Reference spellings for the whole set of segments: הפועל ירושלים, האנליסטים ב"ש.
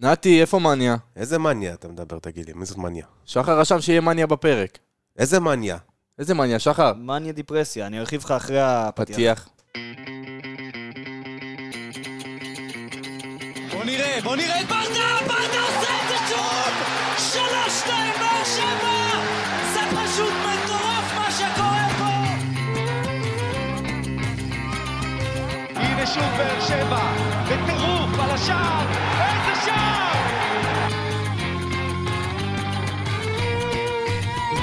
נתי, איפה מניה? איזה מניה אתה מדבר, תגיד לי, מי זאת מניה? שחר רשם שיהיה מניה בפרק. איזה מניה? איזה מניה, שחר? מניה דיפרסיה, אני ארחיב לך אחרי הפתיח. בוא נראה, ברדה עושה את זה שוב! 3-2 באר שבע! זה פשוט מטורף מה שקורה פה! הנה שוב באר שבע, בטירוף על השער, איזה שער!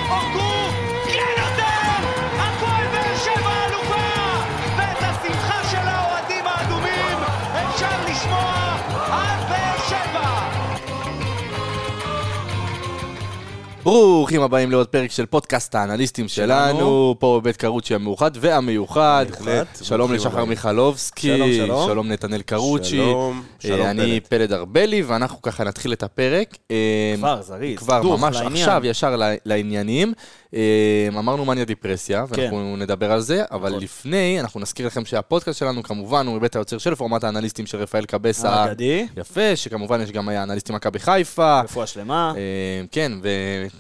אורגו, כן יותר! הפועל באר שבע אלופה! ואת השמחה של האוהדים האדומים אפשר לשמוע! ברוכים הבאים לעוד פרק של פודקאסט האנליסטים שלנו, פה בבית קרוצ'י המאוחד והמיוחד. שלום לשחר מיכלובסקי, שלום נתנאל קרוצ'י, אני פלד ארבלי, ואנחנו ככה נתחיל את הפרק. כבר זריז, כבר ממש עכשיו ישר לעניינים. אמרנו מניה דיפרסיה, ואנחנו נדבר על זה, אבל לפני, אנחנו נזכיר לכם שהפודקאסט שלנו כמובן הוא מבית היוצר של פורמט האנליסטים של רפאל קבסה, יפה, שכמובן יש גם האנליסטים מכבי חיפה, רפואה שלמה, כן,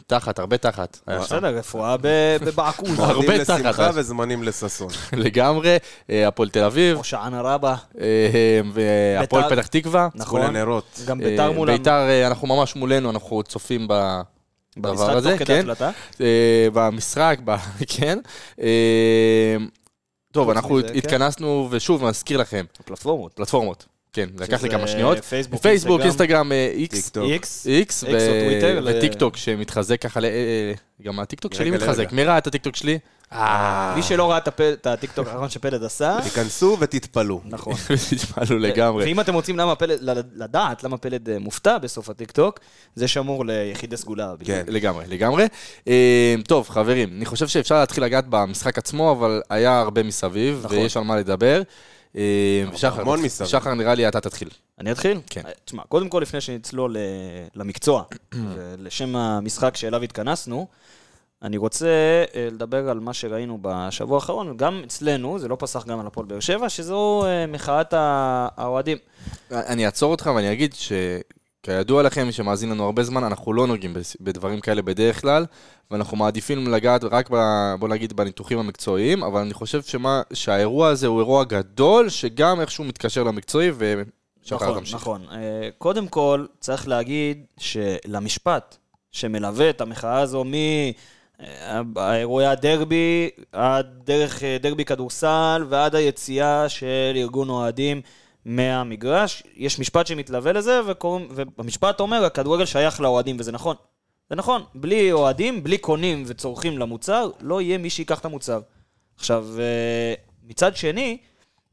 ותחת, הרבה תחת. בסדר, רפואה בבעקוז. הרבה תחת. לשמחה וזמנים לששון. לגמרי, הפועל תל אביב. מושענה רבה. והפועל פתח תקווה. נכון. גם ביתר מולנו. ביתר, אנחנו ממש מולנו, אנחנו צופים בדבר הזה. במשחק תוך כדי התלתה? במשחק, כן. טוב, אנחנו התכנסנו, ושוב, נזכיר לכם. הפלטפורמות. פלטפורמות. כן, לקח לי כמה שניות. פייסבוק, אינסטגרם, איקס וטיקטוק שמתחזק ככה, גם הטיקטוק שלי מתחזק. מי ראה את הטיקטוק שלי? מי שלא ראה את הטיקטוק האחרון שפלד עשה, תיכנסו ותתפלו. נכון. תתפלו לגמרי. ואם אתם רוצים לדעת למה פלד מופתע בסוף הטיקטוק, זה שמור ליחידי סגולה. כן, לגמרי. טוב, חברים, אני חושב שאפשר להתחיל לגעת במשחק עצמו, אבל היה הרבה מסביב, ויש על מה לדבר. שחר, נראה לי, אתה תתחיל. אני אתחיל? כן. תשמע, קודם כל, לפני שנצלול למקצוע, לשם המשחק שאליו התכנסנו, אני רוצה לדבר על מה שראינו בשבוע האחרון, גם אצלנו, זה לא פסח גם על הפועל באר שבע, שזו מחאת האוהדים. אני אעצור אותך ואני אגיד ש... כידוע לכם, שמאזין לנו הרבה זמן, אנחנו לא נוגעים בדברים כאלה בדרך כלל, ואנחנו מעדיפים לגעת רק, בוא נגיד, בניתוחים המקצועיים, אבל אני חושב שהאירוע הזה הוא אירוע גדול, שגם איכשהו מתקשר למקצועי, ושחר תמשיך. נכון. קודם כל, צריך להגיד שלמשפט שמלווה את המחאה הזו מהאירועי הדרבי, עד דרך דרבי כדורסל, ועד היציאה של ארגון אוהדים, מהמגרש, יש משפט שמתלווה לזה, והמשפט אומר, הכדורגל שייך לאוהדים, וזה נכון. זה נכון, בלי אוהדים, בלי קונים וצורכים למוצר, לא יהיה מי שיקח את המוצר. עכשיו, מצד שני,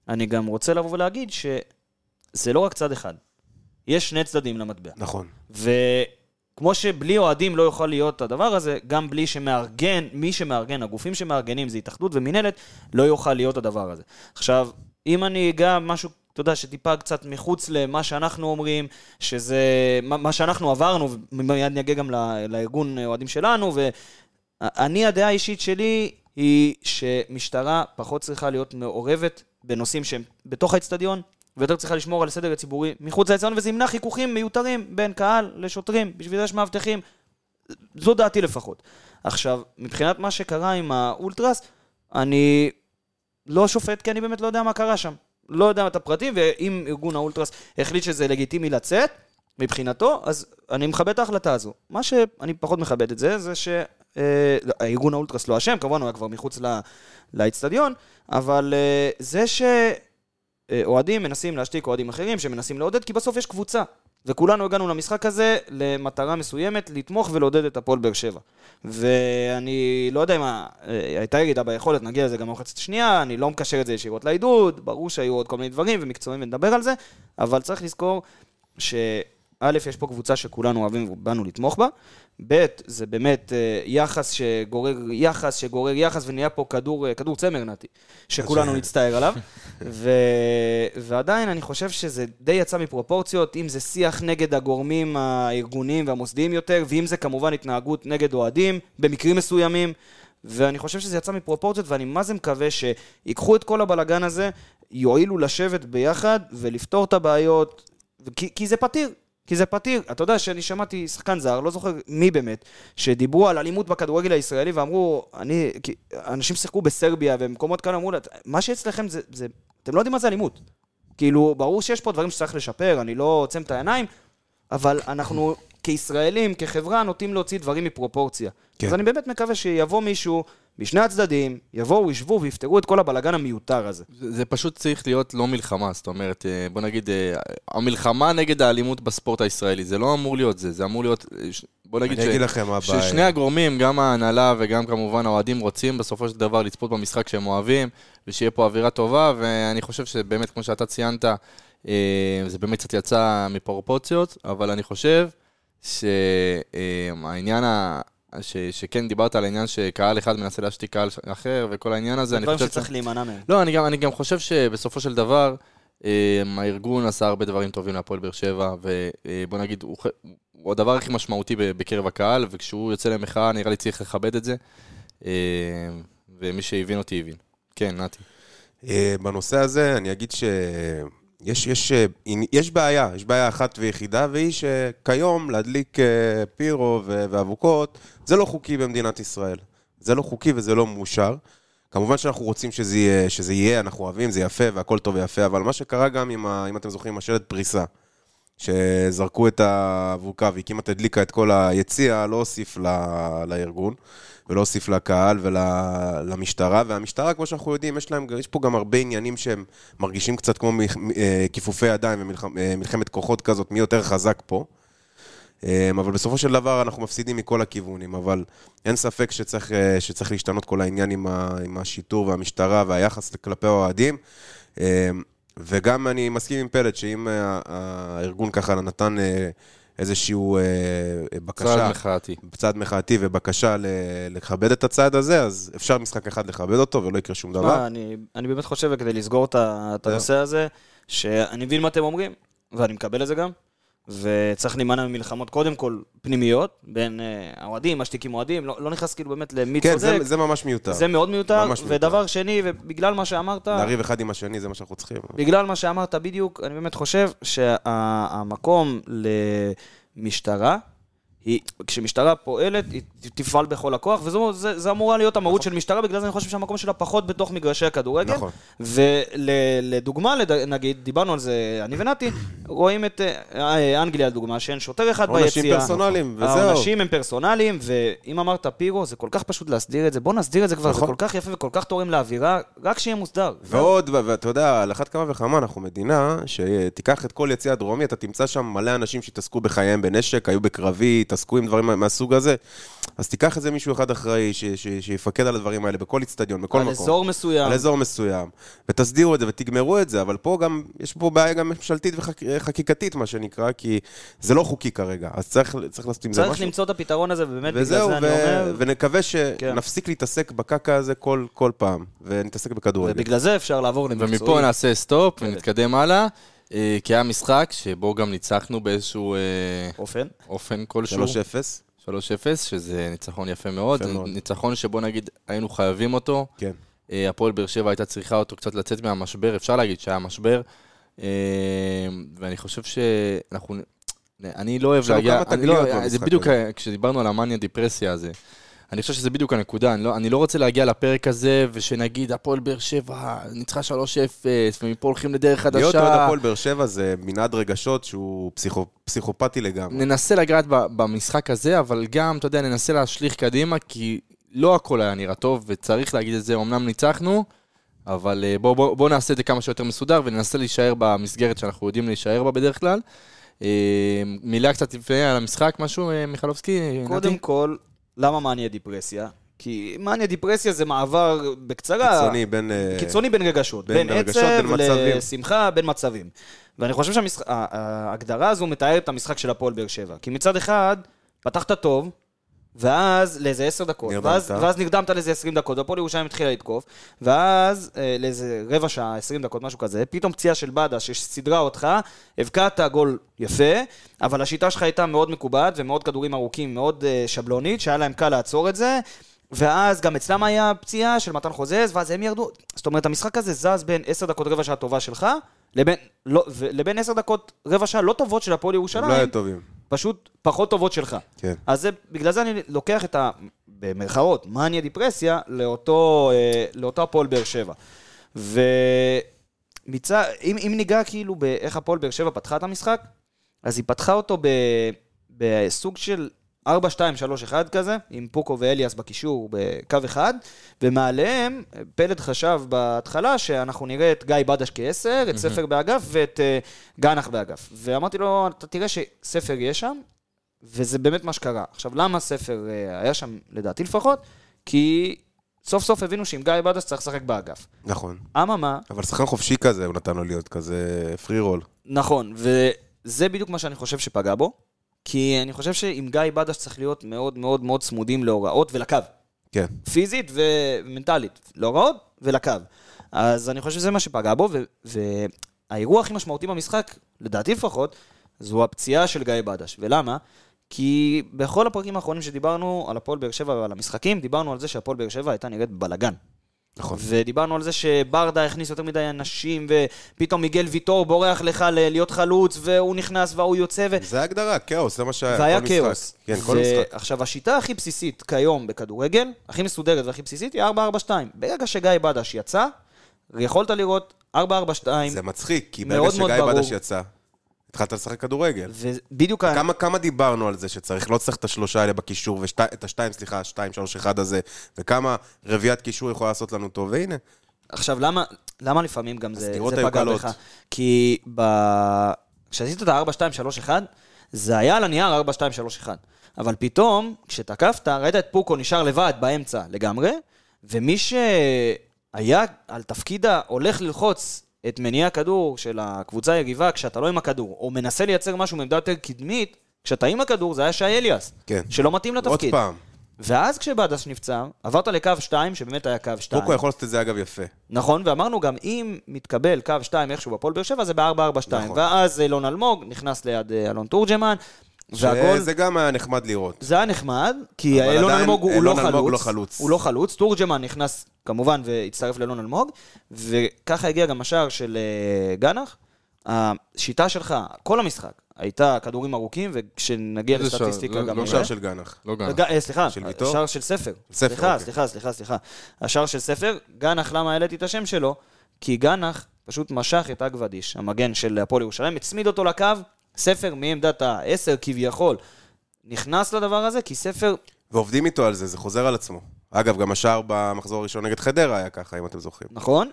אני גם רוצה לבוא ולהגיד שזה לא רק צד אחד. יש שני צדדים למטבע. נכון. וכמו שבלי אוהדים לא יוכל להיות הדבר הזה, גם בלי שמארגן, מי שמארגן, הגופים שמארגנים, זה התאחדות ומנהלת, לא יוכל להיות הדבר הזה. עכשיו, אם אני אגע משהו אתה יודע, שטיפה קצת מחוץ למה שאנחנו אומרים, שזה מה שאנחנו עברנו, ומיד נגיע גם לארגון אוהדים שלנו, ואני הדעה האישית שלי היא שמשטרה פחות צריכה להיות מעורבת בנושאים שהם בתוך האצטדיון, ויותר צריכה לשמור על הסדר הציבורי מחוץ לאצטדיון, וזה ימנע חיכוכים מיותרים בין קהל לשוטרים, בשביל זה יש מאבטחים, זו דעתי לפחות. עכשיו, מבחינת מה שקרה עם האולטרס, אני לא שופט, כי אני באמת לא יודע מה קרה שם. לא יודע את הפרטים, ואם ארגון האולטרס החליט שזה לגיטימי לצאת, מבחינתו, אז אני מכבד את ההחלטה הזו. מה שאני פחות מכבד את זה, זה שהארגון האולטרס לא אשם, כמובן הוא היה כבר מחוץ לאצטדיון, אבל זה שאוהדים מנסים להשתיק אוהדים אחרים, שמנסים לעודד, כי בסוף יש קבוצה, וכולנו הגענו למשחק הזה למטרה מסוימת, לתמוך ולעודד את הפועל באר שבע. ואני לא יודע אם הייתה ירידה ביכולת, נגיע לזה גם מחצית שנייה, אני לא מקשר את זה ישירות לעידוד, ברור שהיו עוד כל מיני דברים ומקצועיים ונדבר על זה, אבל צריך לזכור שא' יש פה קבוצה שכולנו אוהבים ובאנו לתמוך בה, ב' זה באמת יחס שגורר יחס ונהיה פה כדור צמר נתי, שכולנו נצטער עליו, ועדיין אני חושב שזה די יצא מפרופורציות, אם זה שיח נגד הגורמים הארגוניים והמוסדיים יותר, ואם זה כמובן התנהגות נגד אוהדים במקרים מסוימים, ואני חושב שזה יצא מפרופורציות, ואני מה זה מקווה שיקחו את כל הבלגן הזה, יועילו לשבת ביחד ולפתור את הבעיות, כי זה פתיר. כי זה פתיר. אתה יודע שאני שמעתי שחקן זר, לא זוכר מי באמת, שדיברו על אלימות בכדורגל הישראלי, ואמרו, אנשים שיחקו בסרביה, ומקומות כאן אמרו, מה שאצלכם זה, אתם לא יודעים מה זה אלימות. כאילו, ברור שיש פה דברים שצריך לשפר, אני לא עוצם את העיניים, אבל אנחנו כישראלים, כחברה, נוטים להוציא דברים מפרופורציה. כן. אז אני באמת מקווה שיבוא מישהו בשני הצדדים, יבואו, ישבו ויפתרו את כל הבלגן המיותר הזה. זה פשוט צריך להיות לא מלחמה, זאת אומרת, בוא נגיד, המלחמה נגד האלימות בספורט הישראלי, זה לא אמור להיות זה, זה אמור להיות, בוא נגיד ששני הגורמים, גם ההנהלה וגם כמובן האוהדים רוצים בסופו של דבר לצפות במשחק שהם אוהבים, ושיהיה פה אווירה טובה, ואני חושב שבאמת, כמו שאתה ציינת, זה באמת קצת יצא מפרופורציות, אבל אני חושב שהעניין שכן דיברת על העניין שקהל אחד מנסה להשתיק קהל אחר, וכל העניין הזה, אני חושב שצריך להימנע מהם. לא, אני גם חושב שבסופו של דבר, הארגון עשה הרבה דברים טובים להפועל באר שבע, ובוא נגיד, הוא הדבר הכי משמעותי בקרב הקהל, וכשהוא יוצא למחאה, נראה לי צריך לכבד את זה, ומי שהבין אותי הבין. כן, נתי. בנושא הזה, אני אגיד ש... יש בעיה אחת ויחידה, והיא שכיום להדליק פירו ואבוקות, זה לא חוקי במדינת ישראל. זה לא חוקי וזה לא מאושר. כמובן שאנחנו רוצים שזה יהיה, אנחנו אוהבים, זה יפה והכל טוב ויפה, אבל מה שקרה גם אם אתם זוכרים, השלט פריסה, שזרקו את האבוקה, והיא כמעט הדליקה את כל היציאה, לא הוסיף לארגון, ולא הוסיף לקהל ולמשטרה, והמשטרה, כמו שאנחנו יודעים, יש פה גם הרבה עניינים שהם מרגישים קצת כמו כיפופי ידיים ומלחמת כוחות כזאת, מי יותר חזק פה, אבל בסופו של דבר אנחנו מפסידים מכל הכיוונים, אבל אין ספק שצריך להשתנות כל העניין עם השיטור והמשטרה והיחס כלפי האוהדים, וגם אני מסכים עם פלט שאם הארגון ככה נתן איזשהו בקשה, צעד מחאתי ובקשה לכבד את הצעד הזה, אז אפשר משחק אחד לכבד אותו ולא יקרה שום דבר. אני באמת חושב, כדי לסגור את הנושא הזה, שאני מבין מה אתם אומרים, ואני מקבל את זה גם, וצריך להימנע ממלחמות קודם כל פנימיות, בין אוהדים, משתיקים אוהדים, לא נכנס כאילו באמת למי צודק. כן, זה ממש מיותר. זה מאוד מיותר, ודבר שני, ובגלל מה שאמרת... להריב אחד עם השני, זה מה שאנחנו צריכים. בגלל מה שאמרת בדיוק, אני באמת חושב שהמקום למשטרה, כשמשטרה פועלת, היא תפעל בכל הכוח, וזה אמורה להיות המהות של משטרה, בגלל זה אני חושב שהמקום שלה פחות בתוך מגרשי הכדורגל, ולדוגמה, נגיד, דיברנו על זה, אני ונתי, רואים את אנגליה, לדוגמה, שאין שוטר אחד ביציאה. העונשים פרסונליים, וזהו. העונשים הם פרסונליים, ואם אמרת פירו, זה כל כך פשוט להסדיר את זה, בוא נסדיר את זה כבר, זה כל כך יפה וכל כך תורם לאווירה, רק שיהיה מוסדר. ועוד, ואתה יודע, על אחת כמה וכמה אנחנו מדינה שתיקח את כל יציאה הדרומית, אתה תמצא שם מלא אנשים שהתעסקו בחייהם בנשק, היו בקרבי, תעסקו עם דברים מהסוג הזה, אז תיקח את זה מישהו אחד אחראי שיפקד על הדברים האלה בכל אצטדיון, בכל מקום. על אזור מסוים. על אזור מסוים. ותסדירו את זה ותגמרו את זה, אבל פה גם, יש פה בעיה גם ממשלתית וחקיקתית, מה שנקרא, כי זה לא חוקי כרגע, אז צריך לעשות עם זה משהו. צריך למצוא את הפתרון הזה, ובאמת בגלל זה אני אומר... ונקווה שנפסיק להתעסק בקקה הזה כל פעם, ונתעסק בכדורגל. ובגלל זה אפשר לעבור למקצועי. ומפה נעשה סטופ ונתקדם הלאה. כי היה משחק שבו גם ניצחנו באיזשהו אופן כלשהו. 3-0. 3-0, שזה ניצחון יפה מאוד. ניצחון שבו נגיד היינו חייבים אותו. כן. הפועל באר שבע הייתה צריכה אותו קצת לצאת מהמשבר. אפשר להגיד שהיה משבר. ואני חושב שאנחנו... אני לא אוהב להגיע... זה בדיוק כשדיברנו על המאניה דיפרסיה הזה. אני חושב שזה בדיוק הנקודה, אני לא רוצה להגיע לפרק הזה, ושנגיד, הפועל באר שבע ניצחה 3-0, ומפה הולכים לדרך חדשה. להיות עוד הפועל באר שבע זה מנעד רגשות שהוא פסיכופתי לגמרי. ננסה לגעת במשחק הזה, אבל גם, אתה יודע, ננסה להשליך קדימה, כי לא הכל היה נראה טוב, וצריך להגיד את זה, אמנם ניצחנו, אבל בואו נעשה את זה כמה שיותר מסודר, וננסה להישאר במסגרת שאנחנו יודעים להישאר בה בדרך כלל. מילה קצת לפני על המשחק, משהו, מיכלובסקי? קודם כל, למה מאניה דיפרסיה? כי מאניה דיפרסיה זה מעבר בקצרה, קיצוני בין רגשות, בין עצב לשמחה, בין מצבים. ואני חושב שההגדרה הזו מתארת את המשחק של הפועל באר שבע. כי מצד אחד, פתחת טוב, ואז לאיזה 10 דקות, ואז נרדמת לאיזה 20 דקות, והפועל ירושלים התחילה לתקוף, ואז לאיזה רבע שעה, 20 דקות, משהו כזה, פתאום פציעה של בדה שסדרה אותך, הבקעת גול יפה, אבל השיטה שלך הייתה מאוד מקובעת, ומאוד כדורים ארוכים, מאוד שבלונית, שהיה להם קל לעצור את זה, ואז גם אצלם היה פציעה של מתן חוזז, ואז הם ירדו, זאת אומרת, המשחק הזה זז בין 10 דקות רבע שעה טובה שלך, לבין 10 דקות רבע שעה לא טובות של הפועל ירושלים, פשוט פחות טובות שלך. אז בגלל זה אני לוקח את במרכאות, מניה דיפרסיה, לאותו הפועל באר שבע. אם ניגע כאילו באיך הפועל באר שבע פתחה את המשחק, אז היא פתחה אותו בסוג של 4-2-3-1 כזה, עם פוקו ואליאס בקישור בקו אחד, ומעליהם פלד חשב בהתחלה שאנחנו נראה את גיא בדש כ-10, את ספר באגף ואת גנח באגף. ואמרתי לו, אתה תראה שספר יהיה שם, וזה באמת מה שקרה. עכשיו, למה ספר היה שם לדעתי לפחות? כי סוף סוף הבינו שעם גיא בדש צריך לשחק באגף. נכון. אממה... אבל שחקן חופשי כזה, הוא נתן לו להיות כזה פרי רול. נכון, וזה בדיוק מה שאני חושב שפגע בו. כי אני חושב שעם גיא בדש צריך להיות מאוד מאוד מאוד צמודים להוראות ולקו. כן. פיזית ומנטלית. להוראות ולקו. אז אני חושב שזה מה שפגע בו, והאירוע הכי משמעותי במשחק, לדעתי לפחות, זו הפציעה של גיא בדש. ולמה? כי בכל הפרקים האחרונים שדיברנו על הפועל באר שבע ועל המשחקים, דיברנו על זה שהפועל באר שבע הייתה נראית בלגן. נכון. ודיברנו על זה שברדה הכניס יותר מדי אנשים, ופתאום מיגל ויטור בורח לך להיות חלוץ, והוא נכנס והוא יוצא. זה הגדרה, כאוס, זה מה שהיה. זה היה כאוס. כן, כל משחק. עכשיו, השיטה הכי בסיסית כיום בכדורגל, הכי מסודרת והכי בסיסית, היא 4-4-2. ברגע שגיא בדש יצא, יכולת לראות 4-4-2. זה מצחיק, כי ברגע שגיא בדש יצא, התחלת לשחק כדורגל. ובדיוק... כמה דיברנו על זה שצריך, לא צריך את השלושה האלה בקישור, את השתיים, סליחה, השתיים, שלוש, אחד הזה, וכמה רביעת קישור יכולה לעשות לנו טוב, והנה. עכשיו, למה לפעמים גם זה פגע בך? כי כשעשית את ה-4, 2, 3, 1, זה היה על הנייר 4, 2, 3, 1. אבל פתאום, כשתקפת, ראית את פוקו נשאר לבד באמצע לגמרי, ומי שהיה על תפקידה הולך ללחוץ את מניע הכדור של הקבוצה היריבה, כשאתה לא עם הכדור, או מנסה לייצר משהו מעמדה יותר קדמית, כשאתה עם הכדור, זה היה שי אליאס, כן. שלא מתאים לתפקיד. עוד פעם. ואז כשבדש נפצע, עברת לקו 2, שבאמת היה קו 2. פוקו יכול לעשות את זה אגב יפה. נכון, ואמרנו גם, אם מתקבל קו 2 איכשהו בפועל באר שבע, זה ב-4-4-2, נכון. ואז אלון אלמוג נכנס ליד אלון תורג'מן, זה גם היה נחמד לראות. זה היה נחמד, כי אלון אלמוג הוא לא חלוץ. הוא לא חלוץ, תורג'מן נכנס כמובן והצטרף לאלון אלמוג, וככה הגיע גם השער של גנח. השיטה שלך, כל המשחק, הייתה כדורים ארוכים, וכשנגיע לסטטיסטיקה גם... לא שער של גנח. סליחה, השער של ספר. סליחה. השער של ספר, גנח למה העליתי את השם שלו? כי גנח פשוט משך את אגוודיש, המגן של הפועל ירושלים, הצמיד אותו לקו, ספר מעמדת ה-10 כביכול נכנס לדבר הזה, כי ספר... ועובדים איתו על זה, זה חוזר על עצמו. אגב, גם השער במחזור הראשון נגד חדרה היה ככה, אם אתם זוכרים. נכון.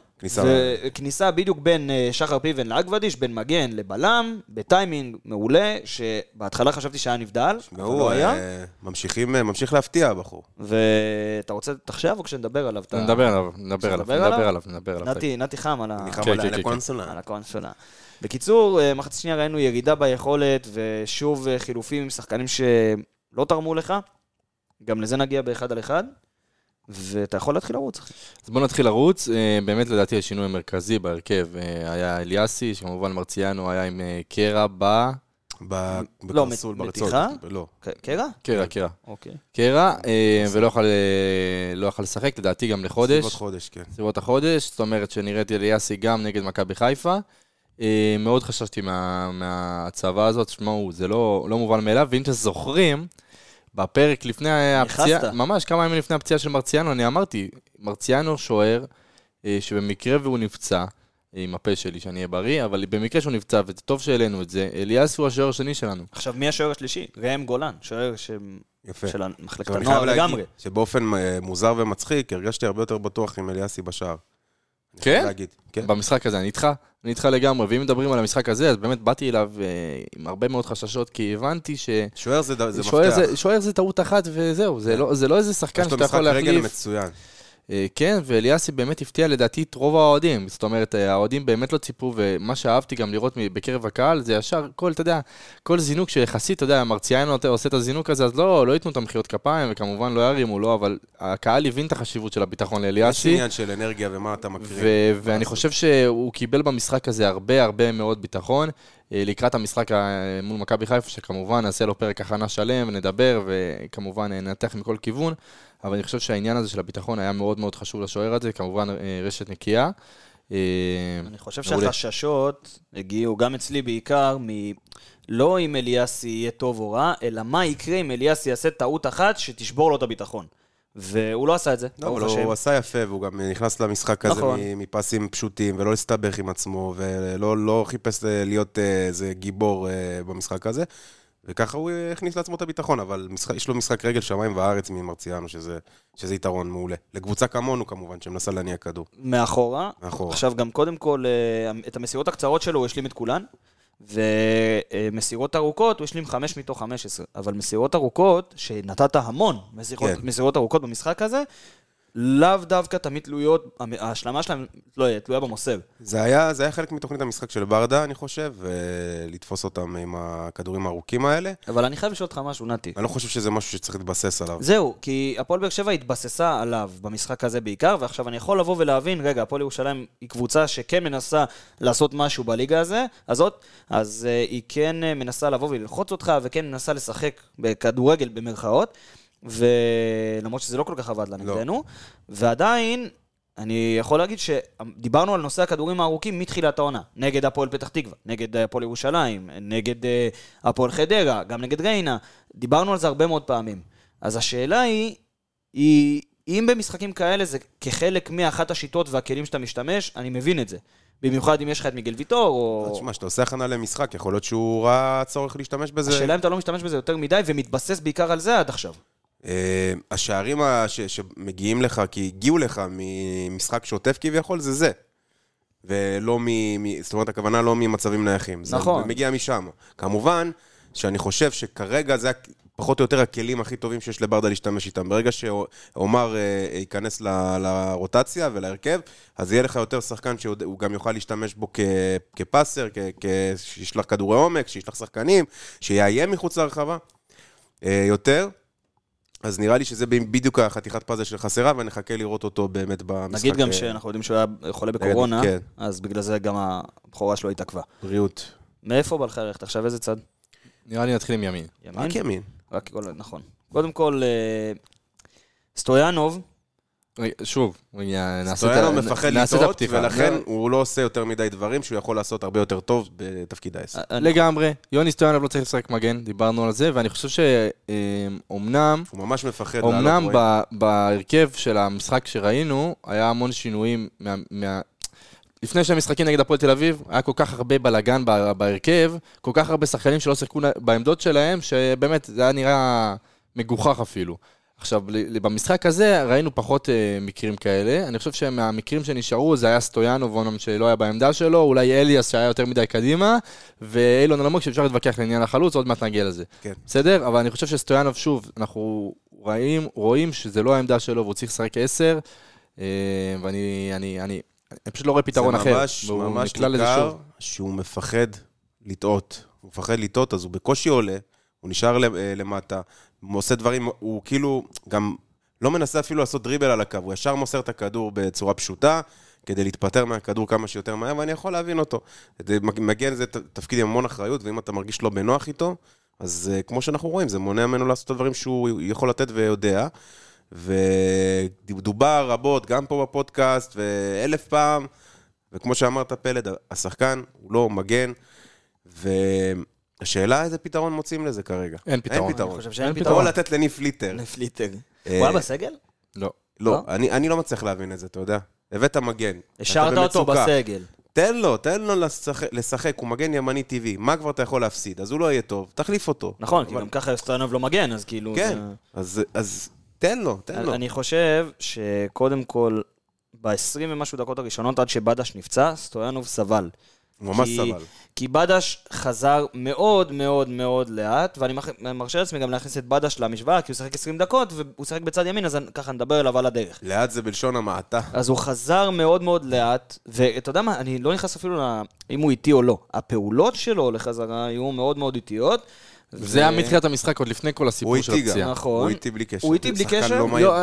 כניסה בדיוק בין שחר פיבן לאגוודיש, בין מגן לבלם, בטיימינג מעולה, שבהתחלה חשבתי שהיה נבדל. שמעו, ממשיך להפתיע הבחור. ואתה רוצה, תחשב או כשנדבר עליו? נדבר עליו. נתי חם על הקונסולה. בקיצור, מחצית שנייה ראינו ירידה ביכולת, ושוב חילופים עם שחקנים שלא תרמו לך. גם לזה נגיע באחד על אחד, ואתה יכול להתחיל לרוץ. אז בואו נתחיל לרוץ. באמת לדעתי השינוי המרכזי בהרכב היה אליאסי, שכמובן מרציאנו היה עם קרע בקרסול, ברצות. לא, מתיחה? קרע. אוקיי. קרע, ולא יכל לשחק, לדעתי גם לחודש. סביבות החודש, זאת אומרת שנראיתי אליאסי גם נגד מכבי חיפה. מאוד חששתי מהצבא הזאת, שמעו, זה לא מובן מאליו, ואם תזוכרים, בפרק לפני הפציעה, ממש כמה ימים לפני הפציעה של מרציאנו, אני אמרתי, מרציאנו שוער שבמקרה והוא נפצע, עם הפה שלי שאני אהיה בריא, אבל במקרה שהוא נפצע, וזה טוב שאלינו את זה, אליאס הוא השוער השני שלנו. עכשיו, מי השוער השלישי? ראם גולן, שוער של מחלקת הנוער לגמרי. שבאופן מוזר ומצחיק, הרגשתי הרבה יותר בטוח עם אליאסי בשער. כן? במשחק הזה, אני איתך לגמרי, ואם מדברים על המשחק הזה, אז באמת באתי אליו עם הרבה מאוד חששות, כי הבנתי ש... שוער זה מפתח. שוער זה טעות אחת וזהו, זה לא איזה שחקן שאתה יכול להחליף. יש לו משחק רגל מצוין. כן, ואליאסי באמת הפתיע לדעתי את רוב האוהדים, זאת אומרת, האוהדים באמת לא ציפו, ומה שאהבתי גם לראות בקרב הקהל, זה ישר כל זינוק שיחסית, אתה יודע, מרציאנו עושה את הזינוק הזה, אז לא ייתנו את המחיאות כפיים, וכמובן לא ירימו לו, אבל הקהל הבין את החשיבות של הביטחון לאליאסי. יש עניין של אנרגיה ומה אתה מקריא. ואני חושב שהוא קיבל במשחק הזה הרבה הרבה מאוד ביטחון, לקראת המשחק מול מכבי חיפה, שכמובן נעשה לו פרק הכנה שלם ונדבר, וכמובן ננתח מכל כיוון, אבל אני חושב שהעניין הזה של הביטחון היה מאוד מאוד חשוב לשוער הזה, כמובן רשת נקייה, אני חושב שהחששות הגיעו גם אצלי בעיקר לא אם אליאסי יהיה טוב או רע, אלא מה יקרה אם אליאסי יעשה טעות אחת שתשבור לו את הביטחון. והוא לא עשה את זה. לא, הוא עשה יפה, והוא גם נכנס למשחק הזה מפסים פשוטים, ולא הסתבך עם עצמו, ולא חיפש להיות איזה גיבור במשחק הזה, וככה הוא הכניס לעצמו את הביטחון, אבל יש לו משחק רגל שמיים והארץ ממרציאנו, שזה יתרון מעולה. לקבוצה כמונו כמובן, שמנסה להניע כדור. מאחורה. עכשיו גם קודם כל, את המסירות הקצרות שלו הוא השלים את כולן, ומסירות ארוכות, הוא השלים 5 מתוך 15, אבל מסירות ארוכות, שנתת המון מסירות ארוכות במשחק הזה, לאו דווקא תמיד תלויות, ההשלמה שלהם תלויה במוסב. זה היה חלק מתוכנית המשחק של ברדה, אני חושב, לתפוס אותם עם הכדורים הארוכים האלה. אבל אני חייב לשאול אותך משהו, נתי. אני לא חושב שזה משהו שצריך להתבסס עליו. זהו, כי הפועל באר שבע התבססה עליו במשחק הזה בעיקר, ועכשיו אני יכול לבוא ולהבין, רגע, הפועל ירושלים היא קבוצה שכן מנסה לעשות משהו בליגה הזאת, אז היא כן מנסה לבוא וללחוץ אותך, וכן מנסה לשחק בכדורגל במרכאות. ולמרות שזה לא כל כך עבד לנגדנו, ועדיין אני יכול להגיד שדיברנו על נושא הכדורים הארוכים מתחילת העונה, נגד הפועל פתח תקווה, נגד הפועל ירושלים, נגד הפועל חדרה, גם נגד ריינה, דיברנו על זה הרבה מאוד פעמים. אז השאלה היא אם במשחקים כאלה זה כחלק מאחת השיטות והכלים שאתה משתמש, אני מבין את זה. במיוחד אם יש לך את מיגל ויטור או... תשמע, שאתה עושה הכנה למשחק, יכול להיות שהוא רע צורך להשתמש בזה. השאלה אם אתה לא משתמש בזה יותר מדי ומתבסס בעיקר על זה עד עכשיו. השערים שמגיעים לך, כי הגיעו לך ממשחק שוטף כביכול, זה זה. ולא זאת אומרת, הכוונה לא ממצבים נייחים. נכון. זה מגיע משם. כמובן, שאני חושב שכרגע זה פחות או יותר הכלים הכי טובים שיש לברדה להשתמש איתם. ברגע שאומר ייכנס לרוטציה ולהרכב, אז יהיה לך יותר שחקן שהוא גם יוכל להשתמש בו כפסר, שישלח כדורי עומק, שישלח שחקנים, שיאיים מחוץ לרחבה. יותר... אז נראה לי שזה בדיוק החתיכת פאזל של חסרה, ואני חכה לראות אותו באמת במשחק. נגיד גם שאנחנו יודעים שהוא היה חולה בקורונה, כן. אז בגלל זה גם הבחורה שלו התעכבה. בריאות. מאיפה בא לך ללכת? עכשיו איזה צד? נראה לי נתחיל עם ימין. ימין? רק ימין. רק נכון. קודם כל, סטויאנוב. שוב, סטויאנוב מפחד לטעות, ולכן הוא לא עושה יותר מדי דברים שהוא יכול לעשות הרבה יותר טוב בתפקיד ה-10. לגמרי, יוני סטויאנוב לא צריך לשחק מגן, דיברנו על זה, ואני חושב שאומנם... הוא ממש מפחד. אומנם בהרכב של המשחק שראינו, היה המון שינויים לפני שהמשחקים נגד הפועל תל אביב, היה כל כך הרבה בלגן בהרכב, כל כך הרבה שחקנים שלא שיחקו בעמדות שלהם, שבאמת זה היה נראה מגוחך אפילו. עכשיו, במשחק הזה ראינו פחות מקרים כאלה. אני חושב שמהמקרים שנשארו, זה היה סטויאנוב, אונם שלא היה בעמדה שלו, אולי אליאס שהיה יותר מדי קדימה, ואילון אלמוג שאפשר להתווכח לעניין החלוץ, עוד מעט נגיע לזה. כן. בסדר? אבל אני חושב שסטויאנוב, שוב, אנחנו רואים שזה לא העמדה שלו, והוא צריך שרק 10, ואני פשוט לא רואה פתרון אחר. זה ממש ניכר שהוא מפחד לטעות. הוא מפחד לטעות, אז הוא בקושי עולה, הוא נשאר למטה, הוא עושה דברים, הוא כאילו גם לא מנסה אפילו לעשות דריבל על הקו, הוא ישר מוסר את הכדור בצורה פשוטה, כדי להתפטר מהכדור כמה שיותר מהר, ואני יכול להבין אותו. מגן זה תפקיד עם המון אחריות, ואם אתה מרגיש לא בנוח איתו, אז כמו שאנחנו רואים, זה מונע ממנו לעשות את הדברים שהוא יכול לתת ויודע, ודובר רבות, גם פה בפודקאסט, ואלף פעם, וכמו שאמרת פלד, השחקן הוא לא מגן, השאלה איזה פתרון מוצאים לזה כרגע. אין פתרון. אין פתרון לתת לניף ליטר. ניף ליטר. הוא היה בסגל? לא. לא, אני לא מצליח להבין את זה, אתה יודע. הבאת מגן. השארת אותו בסגל. תן לו לשחק, הוא מגן ימני טבעי. מה כבר אתה יכול להפסיד? אז הוא לא יהיה טוב, תחליף אותו. נכון, כי גם ככה סטויאנוב לא מגן, אז כאילו... כן, אז תן לו. אני חושב שקודם כל, ב-20 ומשהו דקות הראשונות, עד שבדש נפצע, סטויאנוב סבל. ממש סבל. כי בדש חזר מאוד מאוד מאוד לאט, ואני מרשה לעצמי גם להכניס את בדש למשוואה, כי הוא שחק 20 דקות, והוא שחק בצד ימין, אז ככה נדבר אליו על הדרך. לאט זה בלשון המעטה. אז הוא חזר מאוד מאוד לאט, ואתה יודע מה, אני לא נכנס אפילו אם הוא איטי או לא. הפעולות שלו לחזרה היו מאוד מאוד איטיות, זה היה מתחילת המשחק עוד לפני כל הסיפור של הפציעה. נכון. הוא איטי בלי קשר. הוא איטי בלי קשר? לא,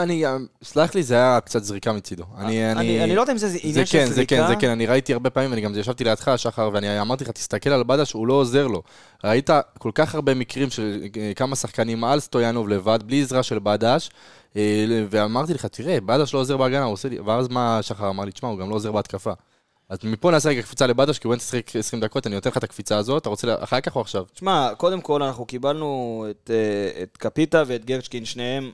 סלח לי, זה היה קצת זריקה מצידו. אני לא יודע אם זה עניין של זריקה. זה כן, אני ראיתי הרבה פעמים, ואני גם ישבתי לידך, שחר, ואני אמרתי לך, תסתכל על בדש, הוא לא עוזר לו. ראית כל כך הרבה מקרים של כמה שחקנים על סטויאנוב לבד, בלי עזרה של בדש, ואמרתי לך, תראה, בדש לא עוזר בהגנה, ואז מה שחר אמר לי, תשמע, הוא גם לא עוזר בהתקפה. אז מפה נעשה רגע קפיצה לבדש, כי הוא אין תשחק 20 דקות, אני נותן לך את הקפיצה הזאת, אתה רוצה אחר כך או עכשיו? תשמע, קודם כל אנחנו קיבלנו את קפיטה ואת גרצ'קין, שניהם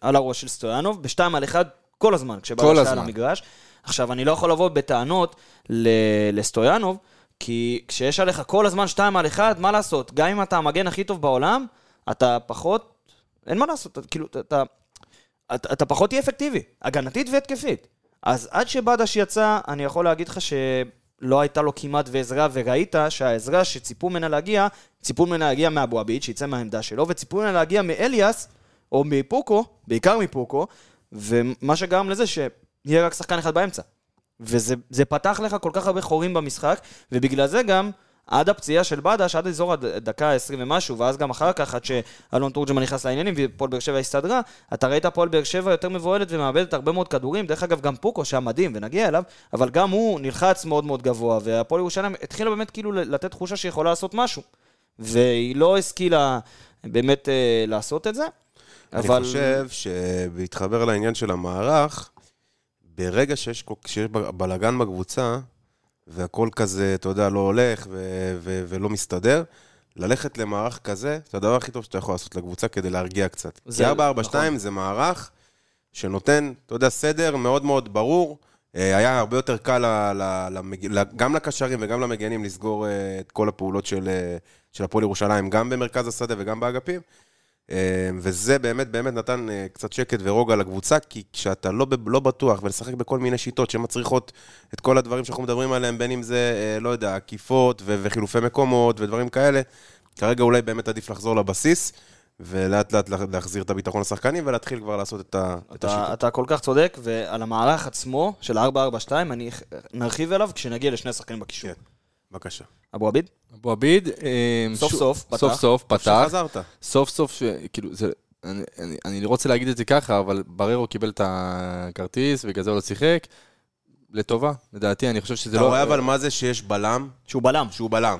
על הראש של סטויאנוב, בשתיים על אחד כל הזמן, כשבארשה על המגרש. עכשיו, אני לא יכול לבוא בטענות לסטויאנוב, כי כשיש עליך כל הזמן שתיים על אחד, מה לעשות? גם אם אתה המגן הכי טוב בעולם, אתה פחות, אין מה לעשות, אתה פחות תהיה אפקטיבי, הגנתית והתקפית. אז עד שבדש יצא, אני יכול להגיד לך שלא הייתה לו כמעט ועזרה, וראית שהעזרה שציפו מנה להגיע, ציפו מנה להגיע מהבועבית, שיצא מהעמדה שלו, וציפו מנה להגיע מאליאס, או מפוקו, בעיקר מפוקו, ומה שגרם לזה שיהיה רק שחקן אחד באמצע. וזה פתח לך כל כך הרבה חורים במשחק, ובגלל זה גם עד הפציעה של בדש, עד אזור הדקה 20 ומשהו, ואז גם אחר כך, עד שאלון תורג'מן נכנס לעניינים, ופועל באר שבע הסתדרה, אתה ראית פועל באר שבע יותר מבועלת ומאבדת הרבה מאוד כדורים, דרך אגב גם פוקו, שהיה מדהים, ונגיע אליו, אבל גם הוא נלחץ מאוד מאוד גבוה, והפועל ירושלים התחילה באמת כאילו לתת תחושה שיכולה לעשות משהו, והיא לא השכילה באמת לעשות את זה. אני חושב שבהתחבר לעניין של המערך, ברגע שיש בלגן בקבוצה, והכל כזה, אתה יודע, לא הולך ולא מסתדר, ללכת למערך כזה, זה הדבר הכי טוב שאתה יכול לעשות לקבוצה כדי להרגיע קצת. כי 4-4-2 זה מערך שנותן, אתה יודע, סדר מאוד מאוד ברור, היה הרבה יותר קל גם לקשרים וגם למגנים לסגור את כל הפעולות של הפועל ירושלים, גם במרכז השדה וגם באגפים, וזה באמת באמת נתן קצת שקט ורוגע לקבוצה, כי כשאתה לא בטוח ולשחק בכל מיני שיטות שמצריכות את כל הדברים שאנחנו מדברים עליהם, בין אם זה, לא יודע, עקיפות וחילופי מקומות ודברים כאלה, כרגע אולי באמת עדיף לחזור לבסיס ולאט לאט להחזיר את הביטחון לשחקנים ולהתחיל כבר לעשות את השיטות. אתה כל כך צודק, ועל המערך עצמו של 4-4-2 אני נרחיב עליו כשנגיע לשני שחקנים בקישור. בבקשה. אבו עביד? אבו עביד, סוף סוף פתח, סוף סוף, כאילו, אני לא רוצה להגיד את זה ככה, אבל בררו קיבל את הכרטיס, בגלל זה הוא לא שיחק, לטובה, לדעתי, אני חושב שזה לא... אתה רואה אבל מה זה שיש בלם? שהוא בלם.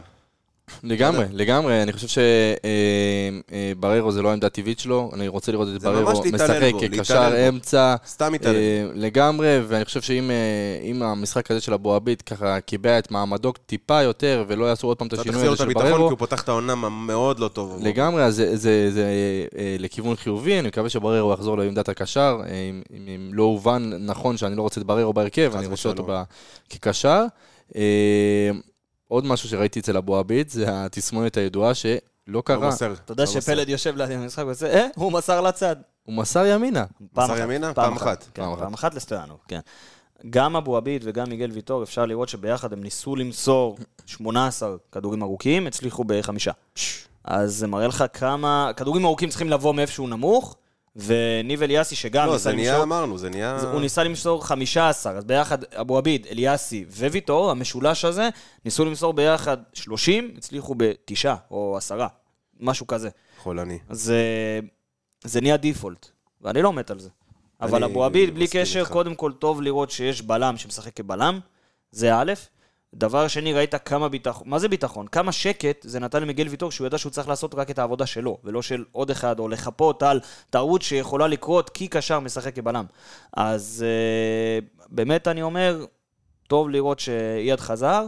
לגמרי, אני חושב שבררו זה לא העמדה הטבעית שלו, אני רוצה לראות את בררו משחק כקשר אמצע, סתם מתעלם. לגמרי, ואני חושב שאם המשחק הזה של אבו עביד ככה קיבע את מעמדו טיפה יותר, ולא יעשו עוד פעם את השינוי הזה של בררו. אתה תחזיר אותה ביטחון כי הוא פותח את העונה מאוד לא טוב. לגמרי, אז זה לכיוון חיובי, אני מקווה שבררו יחזור לעמדת הקשר, אם לא הובן נכון שאני לא רוצה את בררו בהרכב, אני רוצה אותו כקשר. עוד משהו שראיתי אצל אבו עביד, זה התסמונת הידועה שלא קרה. אתה יודע שפלד יושב ליד המשחק ועושה, הוא מסר לצד. הוא מסר ימינה. מסר ימינה? פעם אחת לסטויאנוב, כן. גם אבו עביד וגם מיגל ויטור, אפשר לראות שביחד הם ניסו למסור 18 כדורים ארוכים, הצליחו ב5. אז זה מראה לך כמה... כדורים ארוכים צריכים לבוא מאיפשהו נמוך, וניב אליאסי שגם... לא, זה נהיה, אמרנו, זה נהיה... הוא ניסה למסור 15, אז ביחד אבו עביד, אליאסי וויטור, המשולש הזה, ניסו למסור ביחד 30, הצליחו ב9 או 10, משהו כזה. חולני. זה נהיה דיפולט, ואני לא מת על זה. אבל אבו עביד, בלי קשר, קודם כל טוב לראות שיש בלם שמשחק כבלם, זה א', דבר שני, ראית כמה ביטחון, מה זה ביטחון? כמה שקט זה נתן למיגל ויטור, שהוא ידע שהוא צריך לעשות רק את העבודה שלו, ולא של עוד אחד, או לחפות על טעות שיכולה לקרות, כי קשר משחק כבלם. אז באמת אני אומר, טוב לראות שיד חזר,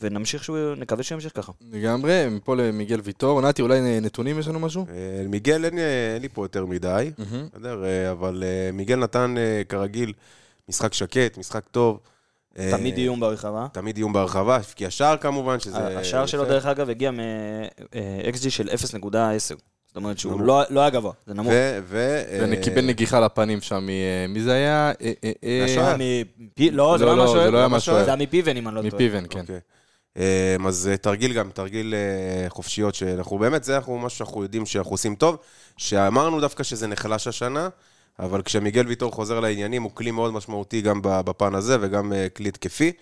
ונמשיך נקווה שימשיך ככה. לגמרי, מפה למיגל ויטור, נתי, אולי נתונים יש לנו משהו? מיגל אין לי פה יותר מדי, אבל מיגל נתן כרגיל משחק שקט, משחק טוב, תמיד איום ברחבה. תמיד איום ברחבה, כי השער כמובן שזה... השער שלו דרך אגב הגיע מ-XG של 0.10. זאת אומרת שהוא לא היה גבוה, זה נמוך. וקיבל נגיחה לפנים שם, מי זה היה? השוער? לא, זה לא היה משוער. זה היה מפיוון אם אני לא טועה. מפיוון, כן. אז תרגיל גם, תרגיל חופשיות שאנחנו באמת, זה משהו שאנחנו יודעים שאנחנו עושים טוב, שאמרנו דווקא שזה נחלש השנה, אבל כשמיגל ויטור חוזר לעניינים, הוא כלי מאוד משמעותי גם בפן הזה, וגם כלי תקפי.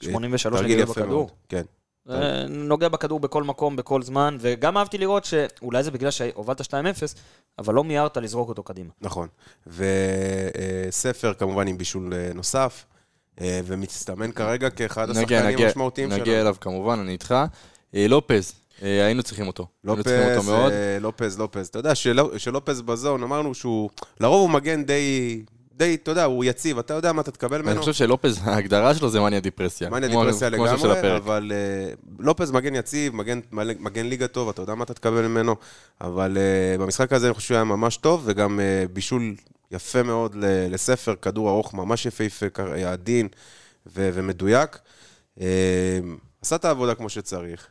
83 נגיע בכדור. כן. נוגע בכדור בכל מקום, בכל זמן, וגם אהבתי לראות שאולי זה בגלל שהובלת 2-0, אבל לא מיירת לזרוק אותו קדימה. נכון. וספר כמובן עם בישול נוסף, ומצטמן כרגע כאחד השחקנים המשמעותיים שלנו. נגיע אליו כמובן, אני איתך. לופז. היינו צריכים אותו. לופז מאוד. אתה יודע, שלופז בזון, אמרנו שהוא, לרוב הוא מגן די די, אתה יודע, הוא יציב, אתה יודע מה אתה תקבל ממנו. אני חושב שלופז, ההגדרה שלו זה מניה דיפרסיה. מניה דיפרסיה לגמרי, אבל לופז מגן יציב, מגן ליגה טוב, אתה יודע מה אתה תקבל ממנו, אבל במשחק הזה אני חושב שהוא היה ממש טוב, וגם בישול יפה מאוד לספר, כדור ארוך ממש יפה, עדין ומדויק. עשה את העבודה כמו שצריך.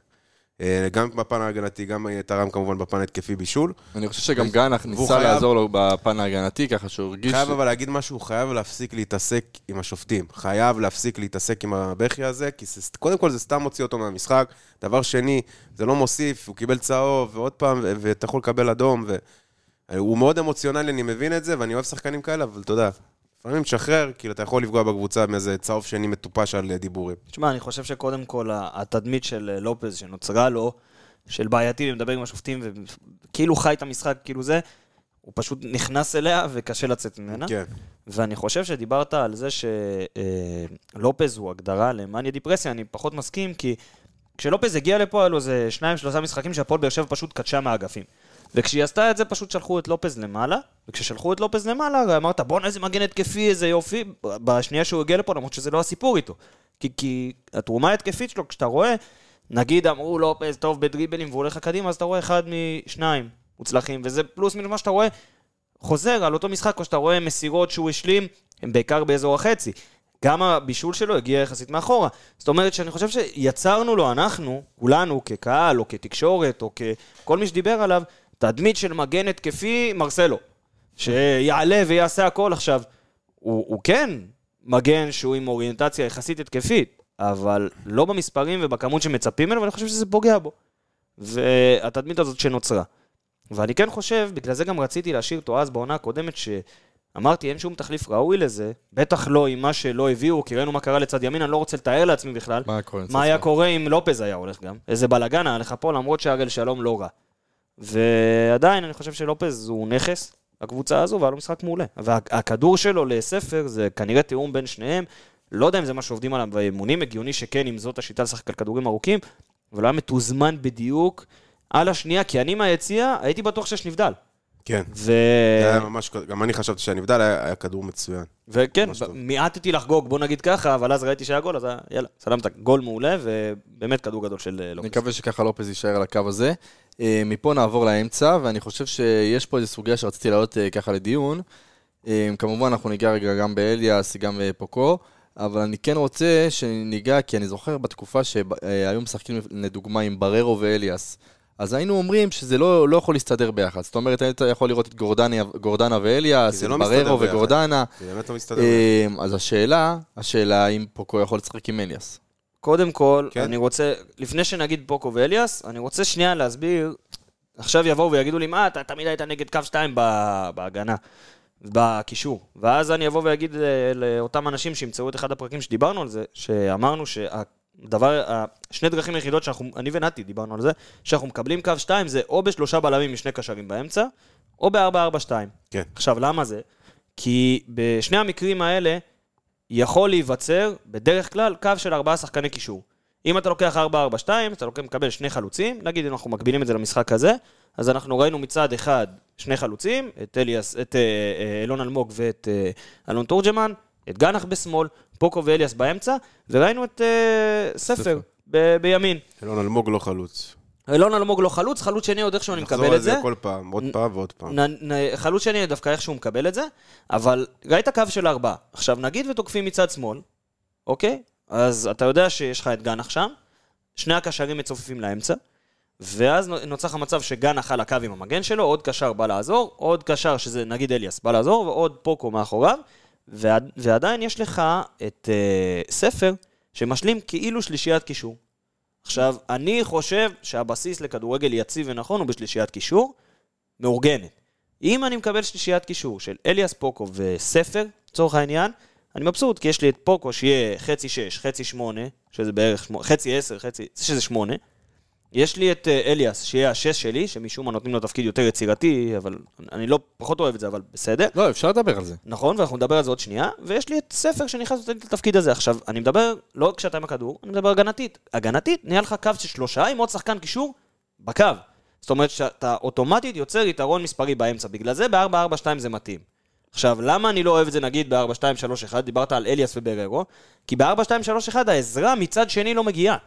גם בפן ההגנתי, גם תרם כמובן בפן התקפי בישול. אני חושב שגם גנח ניסה לעזור לו בפן ההגנתי, ככה שהוא הרגיש... חייב אבל להגיד משהו, חייב להפסיק להתעסק עם השופטים, חייב להפסיק להתעסק עם הבכי הזה, כי קודם כל זה סתם מוציא אותו מהמשחק, דבר שני, זה לא מוסיף, הוא קיבל צהוב, ועוד פעם, ואתה יכול לקבל אדום, הוא מאוד אמוציונלי, אני מבין את זה, ואני אוהב שחקנים כאלה, אבל תודה. לפעמים תשחרר, כי אתה יכול לפגוע בקבוצה מאיזה צהוב שני מטופש על דיבורים. תשמע, אני חושב שקודם כל התדמית של לופז שנוצרה לו, של בעייתי, ומדבר עם השופטים, וכאילו חי את המשחק, כאילו זה, הוא פשוט נכנס אליה וקשה לצאת ממנה. כן. ואני חושב שדיברת על זה שלופז הוא הגדרה למאניה דיפרסיה, אני פחות מסכים, כי כשלופז הגיע לפה, היה לו זה 2-3 משחקים שהפועל באר שבע פשוט קדשה מהאגפים. וכשהיא עשתה את זה, פשוט שלחו את לופז למעלה, וכששלחו את לופז למעלה, אמרת, בוא נעזי מגן התקפי, איזה יופי, בשנייה שהוא הגיע לפה, למרות שזה לא הסיפור איתו. כי התרומה התקפית שלו, כשאתה רואה, נגיד, אמרו לופז טוב בדריבלים, והוא הולך הקדימה, אז אתה רואה אחד משניים מוצלחים, וזה פלוס מינוס מה שאתה רואה, חוזר על אותו משחק, או שאתה רואה מסירות שהוא השלים, הם בעיקר באזור החצי. גם הבישול שלו הגיע יחסית מאחורה. זאת אומרת שאני חושב שיצרנו לו, אנחנו, כולנו, כקהל, או כתקשורת, או ככל מי שדיבר עליו, תדמית של מגן התקפי מרסלו, שיעלה ויעשה הכל עכשיו. הוא כן מגן שהוא עם אוריינטציה יחסית התקפית, אבל לא במספרים ובכמות שמצפים אליו, ואני חושב שזה פוגע בו. והתדמית הזאת שנוצרה. ואני כן חושב, בגלל זה גם רציתי להשאיר אותו אז בעונה הקודמת, שאמרתי, אין שום תחליף ראוי לזה, בטח לא עם מה שלא הביאו, כי ראינו מה קרה לצד ימין, אני לא רוצה לתאר לעצמי בכלל, מה היה קורה אם לופז היה הולך גם. איזה בלגן היה לך פה, למרות שהרגל שלום לא רע. ועדיין אני חושב שלופז הוא נכס הקבוצה הזו, והיה לו משחק מעולה. והכדור שלו לספר זה כנראה תיאום בין שניהם, לא יודע אם זה מה שעובדים עליו באימונים, הגיוני שכן, אם זאת השיטה לשחק על כדורים ארוכים, אבל היה מתוזמן בדיוק על השנייה, כי אני מהיציאה הייתי בטוח שיש נבדל. כן, גם אני חשבתי שהנבדל היה כדור מצוין. וכן, מעטתי לחגוג, בוא נגיד ככה, אבל אז ראיתי שהיה גול, אז יאללה, סלמת גול מעולה, ובאמת כדור גדול של לופז. אני מקווה שככה לופז יישאר על הקו הזה. מפה נעבור לאמצע, ואני חושב שיש פה איזו סוגיה שרציתי לעלות ככה לדיון. כמובן, אנחנו ניגע רגע גם באליאס, גם בפוקו, אבל אני כן רוצה שניגע, כי אני זוכר בתקופה שהיום משחקים לדוגמה עם בררו ואליאס, אז היינו אומרים שזה לא יכול להסתדר ביחד. זאת אומרת, היית יכול לראות את גורדנה ואליאס, בררו וגורדנה. זה באמת לא מסתדר ביחד. אז השאלה אם פוקו יכול לצחק עם אליאס. קודם כל, אני רוצה, לפני שנגיד פוקו ואליאס, אני רוצה שנייה להסביר, עכשיו יבואו ויגידו לי, מה, אתה תמיד היית נגד קו 2 בהגנה, בקישור. ואז אני אבוא ויגיד לאותם אנשים שימצאו את אחד הפרקים שדיברנו על זה, שאמרנו שני דרכים יחידות שאני ונתי דיברנו על זה, שאנחנו מקבלים קו 2 זה או ב3 בלמים משני קשרים באמצע, או ב4-4-2. כן. עכשיו, למה זה? כי בשני המקרים האלה יכול להיווצר בדרך כלל קו של 4 שחקני קישור. אם אתה לוקח 4-4-2, אתה מקבל שני חלוצים, נגיד אם אנחנו מקבילים את זה למשחק הזה, אז אנחנו ראינו מצד אחד שני חלוצים, את אלון אלמוג ואת אלון תורג'מן, את גנח בשמאל, פוקו ואליאס באמצע, וראינו את ספר בימין. אלון אלמוג לא חלוץ. אלון אלמוג לא חלוץ, חלוץ שני עוד איכשהו אני מקבל את זה. נחזור על זה כל פעם, עוד פעם ועוד פעם. חלוץ שני דווקא איכשהו מקבל את זה, אבל ראית קו של 4. עכשיו נגיד ותוקפים מצד שמאל, אוקיי? אז אתה יודע שיש לך את גנח שם, שני הקשרים מצופפים לאמצע, ואז נוצח המצב שגנח על הקו עם המגן שלו, עוד קשר בא לעזור, עוד קשר שזה נגיד אליאס בא לעזור, ועוד פוקו מאחוריו. ועדיין יש לך את ספר שמשלים כאילו שלישיית קישור. עכשיו, אני חושב שהבסיס לכדורגל יציב ונכון הוא בשלישיית קישור מאורגנת. אם אני מקבל שלישיית קישור של אליאס פוקו וספר, צורך העניין, אני מבסוט, כי יש לי את פוקו שיהיה חצי 6, חצי 8, שזה בערך חצי 10, שזה 8. יש לי את אליאס, שיהיה השש שלי, שמשום מה נותנים לו תפקיד יותר יצירתי, אבל אני לא פחות אוהב את זה, אבל בסדר. לא, אפשר לדבר על זה. נכון, ואנחנו נדבר על זה עוד שנייה, ויש לי את ספר שנכנס לתפקיד הזה. עכשיו, אני מדבר, לא כשאתה עם הכדור, אני מדבר הגנתית. הגנתית, נהיה לך קו של 3 עם עוד שחקן קישור בקו. זאת אומרת שאתה אוטומטית יוצר יתרון מספרי באמצע, בגלל זה ב-4-4-2 זה מתאים. עכשיו, למה אני לא אוהב את זה, נגיד, ב-4-2-3-1, דיברת על אליאס ובררו, כי ב-4-2-3-1 העזרה מצד שני לא מגיעה.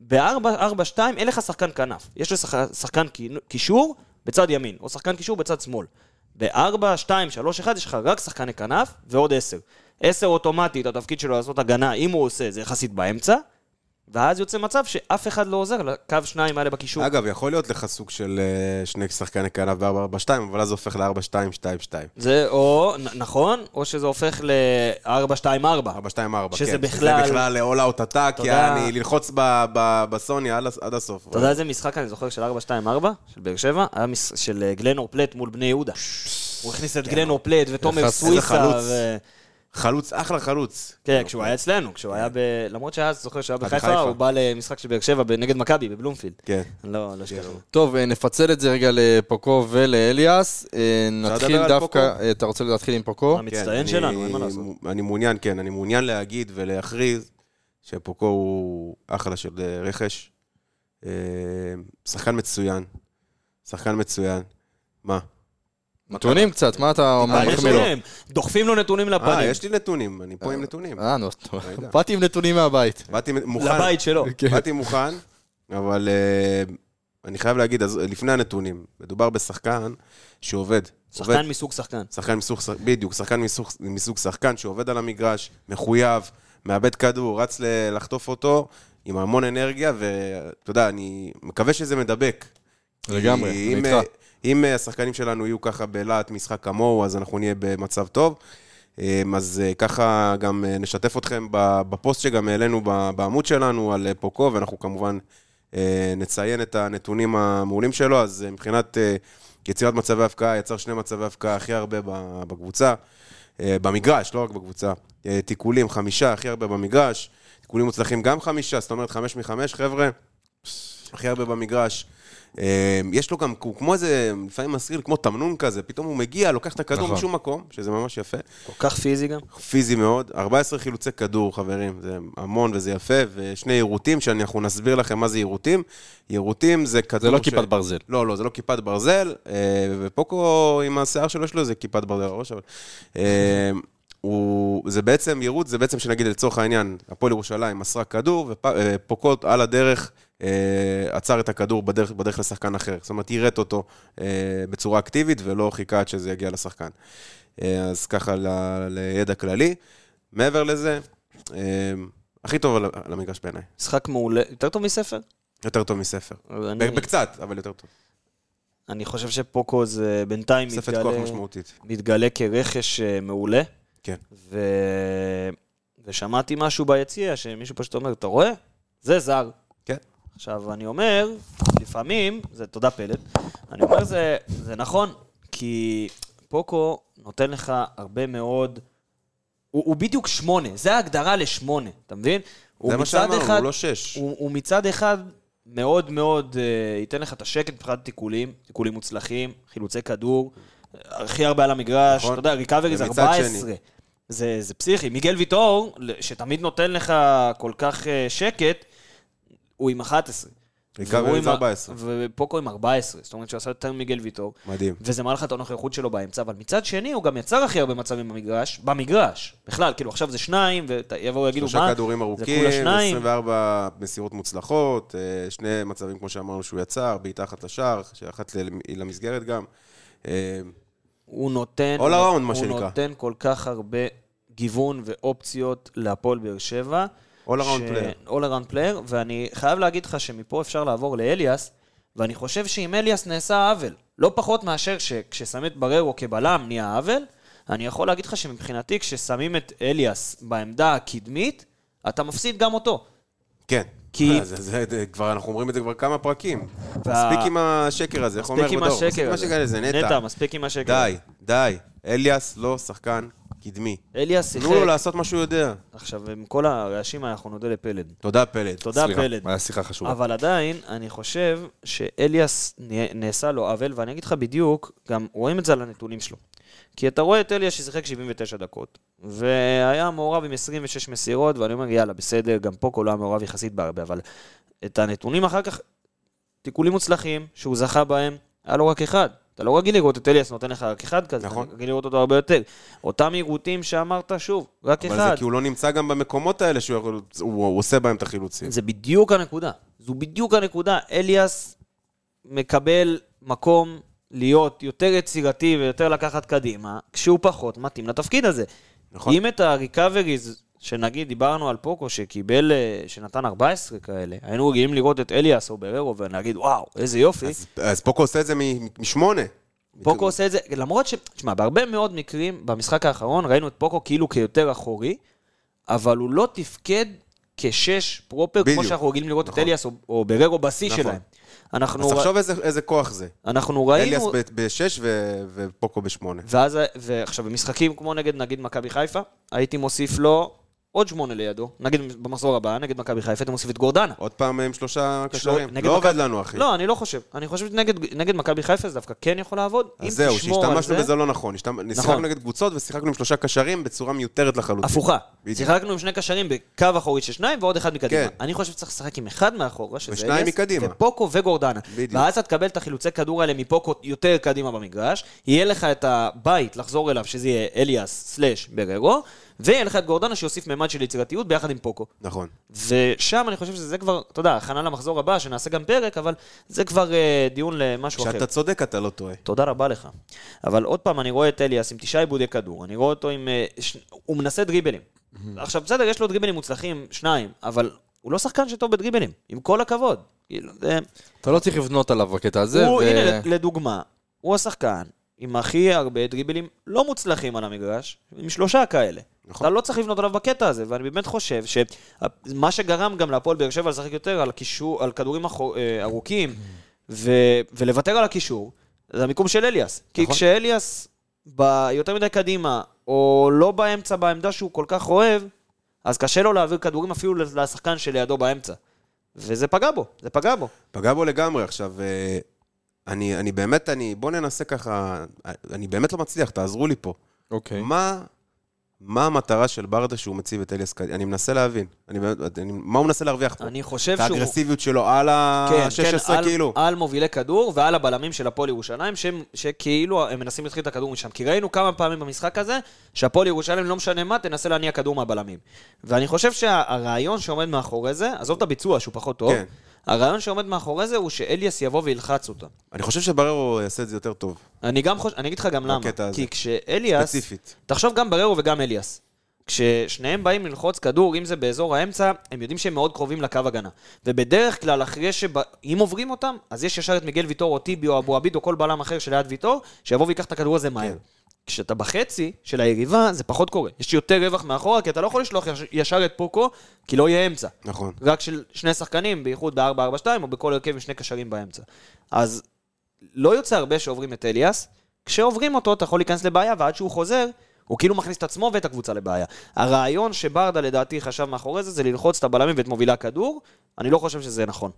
ב-4-2 אין לך שחקן כנף. יש לו שחקן קישור בצד ימין, או שחקן קישור בצד שמאל. ב-4-2-3-1 יש לך רק שחקן כנף ועוד 10. 10 אוטומטית, התפקיד שלו לעשות הגנה, אם הוא עושה, זה יחסית באמצע, ואז יוצא מצב שאף אחד לא עוזר לקו שניים האלה בקישור. אגב, יכול להיות לך סוג של שני שחקני כנף ב-4-4-2, אבל אז זה הופך ל-4-2-2-2. זה או, נכון, או שזה הופך ל-4-2-4. 4-2-4, כן. שזה בכלל ל-all-out attack, יעני, ללחוץ בסוני עד הסוף. אתה יודע איזה משחק אני זוכר של 4-2-4, של באר שבע, של גלנור פלט מול בני יהודה. הוא הכניס את גלנור פלט ותומר סוויסה ו... חלוץ, אחלה חלוץ. כן, כשהוא היה אצלנו, כשהוא היה ב... למרות שהיה, זוכר שהיה בחיפה, הוא בא למשחק שבאר שבע נגד מכבי, בבלומפילד. כן. לא שכחו. טוב, נפצל את זה רגע לפוקו ולאליאס. נתחיל דווקא... אתה רוצה להתחיל עם פוקו? המצטיין שלנו, אין מה לעשות. אני מעוניין, כן, אני מעוניין להגיד ולהכריז שפוקו הוא אחלה של רכש. שחקן מצוין. מה? נתונים קצת, מה אתה מחמיא לו? דוחפים לו נתונים לפנים. יש לי נתונים, אני פה עם נתונים. באתי עם נתונים מהבית. לבית שלו. באתי מוכן, אבל אני חייב להגיד, לפני הנתונים, מדובר בשחקן שעובד. שחקן מסוג שחקן. שחקן מסוג שחקן, בדיוק, שחקן מסוג שחקן שעובד על המגרש, מחויב, מאבד כדור, רץ לחטוף אותו עם המון אנרגיה, ואתה יודע, אני מקווה שזה מדבק. לגמרי, אני איתך. אם השחקנים שלנו יהיו ככה בלעת משחק כמוהו, אז אנחנו נהיה במצב טוב. אז ככה גם נשתף אתכם בפוסט שגם העלינו בעמוד שלנו על פוקו, ואנחנו כמובן נציין את הנתונים המעולים שלו. אז מבחינת יצירת מצבי הפקעה, יצר 2 מצבי הפקעה הכי הרבה בקבוצה, במגרש, לא רק בקבוצה. תיקולים 5 הכי הרבה במגרש, תיקולים מוצלחים גם 5, זאת אומרת 5 מ-5, חבר'ה, הכי הרבה במגרש. יש לו גם, הוא כמו איזה, לפעמים מסריל, כמו תמנון כזה, פתאום הוא מגיע, לוקח את הכדור משום מקום, שזה ממש יפה. כל כך פיזי גם. פיזי מאוד. 14 חילוצי כדור, חברים, זה המון וזה יפה, ו2 עירותים, שאנחנו נסביר לכם מה זה עירותים. עירותים זה כדור זה לא כיפת ברזל. לא, זה לא כיפת ברזל, ופוקו עם השיער שלו שלו, זה כיפת ברזל הראש, אבל... זה בעצם עירות, זה בעצם שנגיד לצורך העניין, הפועל ירושלים מסרה כדור, ופוקו על הדרך עצר את הכדור בדרך לשחקן אחר. זאת אומרת, יראת אותו בצורה אקטיבית, ולא חיכה עד שזה יגיע לשחקן. אז ככה לידע כללי. מעבר לזה, הכי טוב על המגרש בעיניי. משחק מעולה, יותר טוב מספר? יותר טוב מספר. בקצת, אבל יותר טוב. אני חושב שפוקו זה בינתיים מתגלה כרכש מעולה. כן. ושמעתי משהו ביציע, שמישהו פשוט אומר, אתה רואה? זה זר. כן. עכשיו, אני אומר, לפעמים, זה תודה פלט, אני אומר, זה נכון, כי פוקו נותן לך הרבה מאוד, הוא בדיוק 8, זה ההגדרה ל8, אתה מבין? זה מה שאמרנו, הוא לא 6. הוא מצד אחד מאוד מאוד ייתן לך את השקט מבחינת תיקולים מוצלחים, חילוצי כדור, הכי הרבה על המגרש, אתה יודע, ריקאברי זה 14, זה פסיכי. מיגל ויטור, שתמיד נותן לך כל כך שקט, הוא עם 11. ריקאברי זה 14. ופוקו עם 14, זאת אומרת שהוא עשה יותר מיגל ויטור. מדהים. וזה מעל לך את הנוח איכות שלו באמצע, אבל מצד שני הוא גם יצר הכי הרבה מצבים במגרש. בכלל, כאילו עכשיו זה 2, ויבואו יגידו מה? 3 כדורים ארוכים, 24 מסירות מוצלחות, 2 מצבים כמו שאמרנו שהוא יצר, בעיטה אחת לשער, שאחת למסגרת גם. הוא נותן כל כך הרבה גיוון ואופציות להפועל באר שבע All around player, ואני חייב להגיד לך שמפה אפשר לעבור לאליאס, ואני חושב שאם אליאס נעשה עוול, לא פחות מאשר שכששמים את בררו כבלם נהיה עוול, אני יכול להגיד לך שמבחינתי כששמים את אליאס בעמדה הקדמית, אתה מפסיד גם אותו. כן. כי... אנחנו אומרים את זה כבר כמה פרקים. מספיק עם השקר הזה, איך אומר בדור? מספיק עם השקר הזה, נטע. מספיק עם השקר. די. אליאס לא שחקן קדמי. אליאס שיחק. תנו לו לעשות מה שהוא יודע. עכשיו, עם כל הרעשים אנחנו נודה לפלד. תודה פלד. היה שיחה חשובה. אבל עדיין, אני חושב שאליאס נעשה לו עוול, ואני אגיד לך בדיוק, גם רואים את זה על הנתונים שלו. כי אתה רואה את אליאס ששיחק 79 דקות, והיה מעורב עם 26 מסירות, ואני אומר, יאללה, בסדר, גם פה כל המעורב יחסית בהרבה, אבל את הנתונים אחר כך, תיקולים מוצלחים, שהוא זכה בהם, היה לו רק אחד. אתה לא רגיל לראות את אליאס נותן לך רק אחד כזה, נכון. אתה רגיל לראות אותו הרבה יותר. אותם עירותים שאמרת שוב, רק אבל אחד. אבל זה כי הוא לא נמצא גם במקומות האלה שהוא הוא עושה בהם את החילוצים. זה בדיוק הנקודה. זו בדיוק הנקודה. אליאס מקבל מקום להיות יותר יצירתי ויותר לקחת קדימה, כשהוא פחות מתאים לתפקיד הזה. נכון. אם את הריקאבריז, שנגיד דיברנו על פוקו שקיבל, שנתן 14 כאלה, היינו רגילים לראות את אליאס או בררו ונגיד וואו איזה יופי, אז פוקו עושה את זה משמונה. פוקו עושה את זה, למרות ש... תשמע, בהרבה מאוד מקרים במשחק האחרון ראינו את פוקו כאילו כיותר אחורי, אבל הוא לא תפקד כשש פרופר כמו שאנחנו רגילים לראות את אליאס או בררו בשיא שלהם. אנחנו... אז עכשיו איזה כוח זה? אנחנו ראינו... אליאס ב-6 ופוקו ב-8. ואז, ועכשיו, במשחקים כמו נגיד מכבי חיפה, הייתי מוסיף לו עוד 8 לידו, נגיד במחזור הבא, נגד מכבי חיפה, אתה מוסיף את גורדנה. עוד פעם עם 3 קשרים. לא עובד לנו, אחי. לא, אני לא חושב. אני חושב שנגד מכבי חיפה זה דווקא כן יכול לעבוד. אז זהו, שהשתמשנו בזה לא נכון. שיחקנו נגד קבוצות ושיחקנו עם 3 קשרים בצורה מיותרת לחלוטין. הפוכה. שיחקנו עם 2 קשרים בקו אחורי של 2 ועוד 1 מקדימה. אני חושב שצריך לשחק עם 1 מאחורה, שזה אליאס, ופוקו וגורדנה. ואז תקבל את החילוצי כדור האלה מפוקו יותר קדימה במגרש. יהיה לך את הבית לחזור אליו, שזה יהיה אליאס/בררו. ויהיה לך את גורדנה שיוסיף מימד של יצירתיות ביחד עם פוקו. נכון. ושם אני חושב שזה כבר, אתה יודע, הכנה למחזור הבא, שנעשה גם פרק, אבל זה כבר דיון למשהו אחר. כשאתה צודק אתה לא טועה. תודה רבה לך. אבל עוד פעם אני רואה את אליאס עם 9 עיבודי כדור, אני רואה אותו עם... הוא מנסה דריבלים. עכשיו בסדר, יש לו דריבלים מוצלחים, 2, אבל הוא לא שחקן שטוב בדריבלים, עם כל הכבוד. אתה לא צריך לבנות עליו בקטע הזה. הנה, לדוגמה, הוא השחקן עם הכי הרבה דריבלים לא מוצלחים על המגרש, עם 3 כאלה. אתה לא צריך לבנות עליו בקטע הזה, ואני באמת חושב שמה שגרם גם להפועל באר שבע לשחק יותר על כדורים ארוכים, ולוותר על הקישור, זה המיקום של אליאס. כי כשאליאס יותר מדי קדימה, או לא באמצע, בעמדה שהוא כל כך אוהב, אז קשה לו להעביר כדורים אפילו לשחקן שלידו באמצע. וזה פגע בו, זה פגע בו. פגע בו לגמרי. עכשיו, אני באמת, בוא ננסה ככה, אני באמת לא מצליח, תעזרו לי פה. אוקיי. מה המטרה של ברדה שהוא מציב את אליאס? אני מנסה להבין. מה הוא מנסה להרוויח פה? אני חושב שהוא... את האגרסיביות שלו על ה-16 כאילו. על מובילי כדור ועל הבלמים של הפועל ירושלים, שכאילו הם מנסים להתחיל את הכדור משם. כי ראינו כמה פעמים במשחק הזה, שהפועל ירושלים לא משנה מה, תנסה להניע כדור מהבלמים. ואני חושב שהרעיון שעומד מאחורי זה, עזוב את הביצוע שהוא פחות טוב, הרעיון שעומד מאחורי זה הוא שאליאס יבוא וילחץ אותה. אני חושב שבררו יעשה את זה יותר טוב. אני אגיד לך גם למה. כי כשאליאס... ספציפית. תחשוב גם בררו וגם אליאס. כששניהם באים ללחוץ כדור, אם זה באזור האמצע, הם יודעים שהם מאוד קרובים לקו הגנה. ובדרך כלל, אחרי שאם עוברים אותם, אז יש ישר את מיגל ויטור או טיבי או אבו עביד או כל בעלם אחר שליד ויטור, שיבוא ויקח את הכדור הזה מהר. כשאתה בחצי של היריבה, זה פחות קורה. יש יותר רווח מאחורה, כי אתה לא יכול לשלוח ישר את פוקו, כי לא יהיה אמצע. נכון. רק של 2 שחקנים, בייחוד ב-4-4-2, או בכל הרכב עם 2 קשרים באמצע. אז לא יוצא הרבה שעוברים את אליאס. כשעוברים אותו, אתה יכול להיכנס לבעיה, ועד שהוא חוזר, הוא כאילו מכניס את עצמו ואת הקבוצה לבעיה. הרעיון שברדה לדעתי חשב מאחורי זה, זה ללחוץ את הבלמים ואת מובילה כדור. אני לא חושב שזה נכון.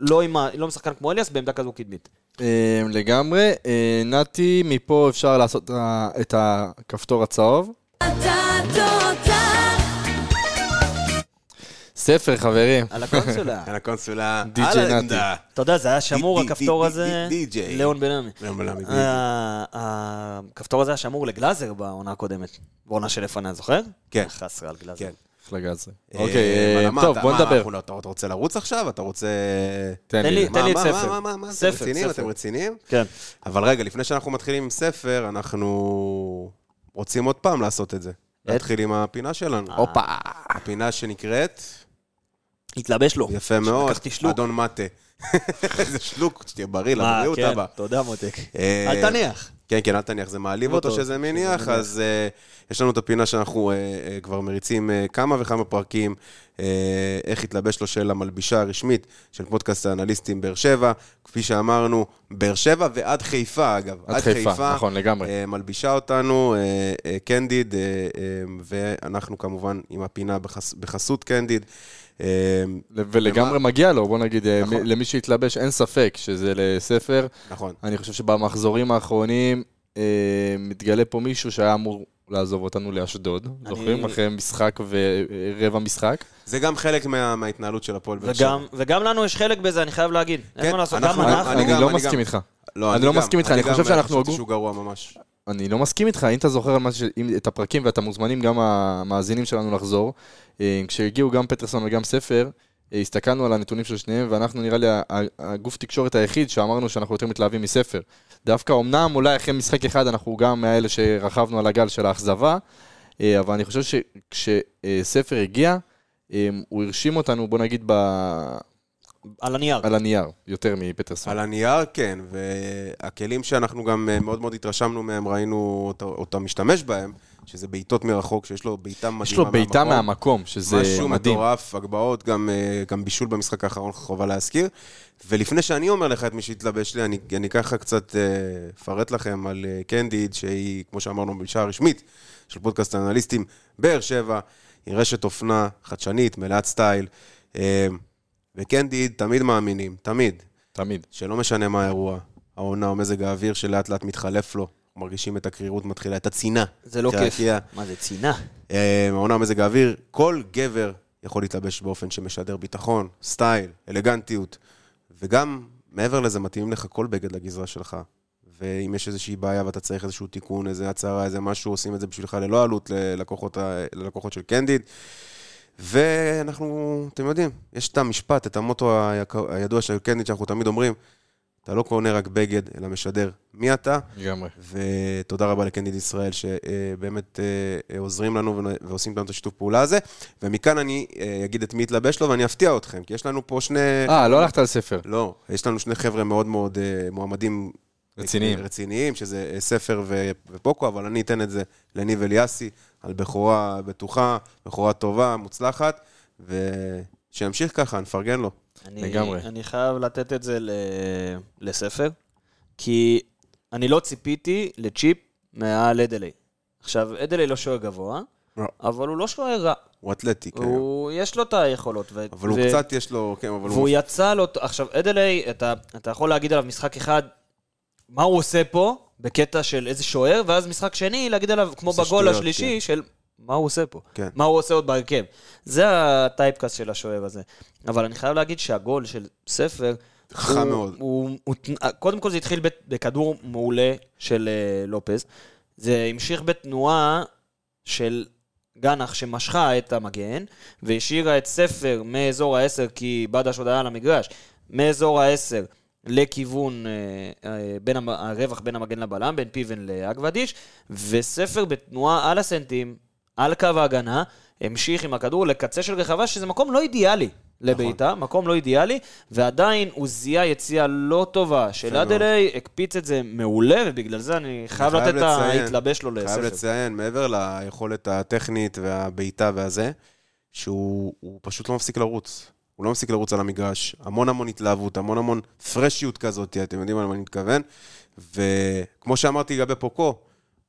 לא משחקן כמו אליאס, בעמדה כזו קדמית. לגמרי, נתי, מפה אפשר לעשות את הכפתור הצהוב. ספר, חברים. על הקונסולה. על הקונסולה. די-ג'יי נתי. אתה יודע, זה היה שמור, הכפתור הזה. די-ג'יי. ליאון בנמי. ליאון בנמי. הכפתור הזה היה שמור לגלאזר בעונה הקודמת. בעונה שלפניה, זוכר? כן. חסרה על גלאזר. כן. לגזרי. אוקיי, טוב, בוא נדבר. אתה רוצה לרוץ עכשיו? אתה רוצה... תן לי את ספר. מה? אתם רצינים? כן. אבל רגע, לפני שאנחנו מתחילים עם ספר, אנחנו רוצים עוד פעם לעשות את זה. להתחיל עם הפינה שלנו. הופה. הפינה שנקראת... התלבש לו. יפה מאוד. לקחתי שלוק. אדון מטה. זה שלוק, שתהיה בריא, לבריאות הבא. תודה מותק. אל תניח. כן, אל תניח, זה מעליב אותו שזה מניח, אז יש לנו את הפינה שאנחנו כבר מריצים כמה וכמה פרקים, איך התלבש לו של המלבישה הרשמית של פודקאסט האנליסטים באר שבע, כפי שאמרנו, באר שבע ועד חיפה אגב, עד חיפה, נכון, לגמרי. מלבישה אותנו, קנדיד, ואנחנו כמובן עם הפינה בחסות קנדיד, ולגמרי מגיע לו, בוא נגיד, למי שהתלבש אין ספק שזה לספר. נכון. אני חושב שבמחזורים האחרונים מתגלה פה מישהו שהיה אמור לעזוב אותנו לאשדוד. זוכרים? אחרי משחק ורבע משחק. זה גם חלק מההתנהלות של הפועל באר שבע. וגם לנו יש חלק בזה, אני חייב להגיד. אין מה לעשות, גם אנחנו. אני לא מסכים איתך. אני לא מסכים איתך, אני חושב שאנחנו אני לא מסכים איתך, אם אתה זוכר את הפרקים ואתה מוזמנים גם המאזינים שלנו לחזור, כשהגיעו גם פטרסון וגם ספר, הסתכלנו על הנתונים של שניהם, ואנחנו נראה לי הגוף תקשורת היחיד שאמרנו שאנחנו יותר מתלהבים מספר. דווקא אומנם אולי אחרי משחק אחד אנחנו גם מאלה שרחבנו על הגל של האכזבה, אבל אני חושב שכשספר הגיע, הוא הרשים אותנו, בוא נגיד, על הנייר. על הנייר, יותר מפטרסון. על הנייר, כן, והכלים שאנחנו גם מאוד מאוד התרשמנו מהם, ראינו אותה משתמש בהם, שזה בעיטות מרחוק, שיש לו בעיטה מדהימה. יש לו בעיטה מהמקום, שזה מדהים. משהו מטורף, הגבעות, גם בישול במשחק האחרון, חובה להזכיר. ולפני שאני אומר לך את מי שהתלבש לי, אני ככה קצת אפרט לכם על קנדיד, שהיא, כמו שאמרנו, בשעה הרשמית של פודקאסט האנליסטים, באר שבע, היא רשת אופנה חדשנית, מלאת סטייל, וקנדיד תמיד מאמינים, תמיד. שלא משנה מה האירוע, העונה או מזג האוויר שלאט לאט מתחלף לו, מרגישים את הקרירות מתחילה, את הצינה. זה לא כיף. מה זה צינה? העונה או מזג האוויר, כל גבר יכול להתלבש באופן שמשדר ביטחון, סטייל, אלגנטיות, וגם מעבר לזה מתאים לך כל בגד לגזרה שלך. ואם יש איזושהי בעיה ואתה צריך איזשהו תיקון, איזה הצהרה, איזה משהו, עושים את זה בשבילך ללא עלות ללקוחות של קנדיד. ואנחנו, אתם יודעים, יש את המשפט, את המוטו הידוע של קנדיד שאנחנו תמיד אומרים, אתה לא קונה רק בגד, אלא משדר מי אתה. גמרי. ותודה רבה לקנדיד ישראל שבאמת עוזרים לנו ועושים לנו את השיתוף פעולה הזה. ומכאן אני אגיד את מי התלבש לו ואני אפתיע אתכם, כי יש לנו פה שני... לא הלכת על ספר. לא, יש לנו שני חבר'ה מאוד מאוד מועמדים רציניים, שזה ספר ופוקו, אבל אני אתן את זה לניב וליאסי, על בחורה בטוחה, בחורה טובה, מוצלחת, ושימשיך ככה, נפרגן לו. אני חייב לתת את זה לספר, כי אני לא ציפיתי לצ'יפ מעל אדלי. עכשיו, אדלי לא שוער גבוה, אבל הוא לא שוער רע. הוא אתלטיק. יש לו את היכולות. אבל הוא קצת יש לו... והוא יצא לו... עכשיו, אדלי, אתה יכול להגיד עליו משחק אחד, מה הוא עושה פה, בקטע של איזה שוער, ואז משחק שני, להגיד עליו, כמו בגול השלישי, כן. של מה הוא עושה פה, כן. מה הוא עושה עוד בהרכב. זה הטייפקאסט של השוער הזה. אבל אני חייב להגיד שהגול של ספר, הוא קודם כל זה התחיל בכדור מעולה של לופז, זה המשיך בתנועה של גנח, שמשכה את המגן, והשאירה את ספר מאזור ה-10, כי בדש עוד היה על המגרש, מאזור ה-10, לכיוון בין הרווח בין המגן לבלם, בין פיוון לאגוודיש, וספר בתנועה על הסנטים, על קו ההגנה, המשיך עם הכדור לקצה של רחבה, שזה מקום לא אידיאלי לביתה, מקום לא אידיאלי, ועדיין הוא זיהה יציאה לא טובה של אדלי, הקפיץ את זה מעולה, ובגלל זה אני חייב לתת את ההתלבש לו לספר. חייב לציין, מעבר ליכולת הטכנית והביתה והזה, שהוא פשוט לא מפסיק לרוץ. הוא לא מפסיק לרוץ על המגרש, המון התלהבות, המון פרשיות כזאת, אתם יודעים על מה אני מתכוון, וכמו שאמרתי לגבי פוקו,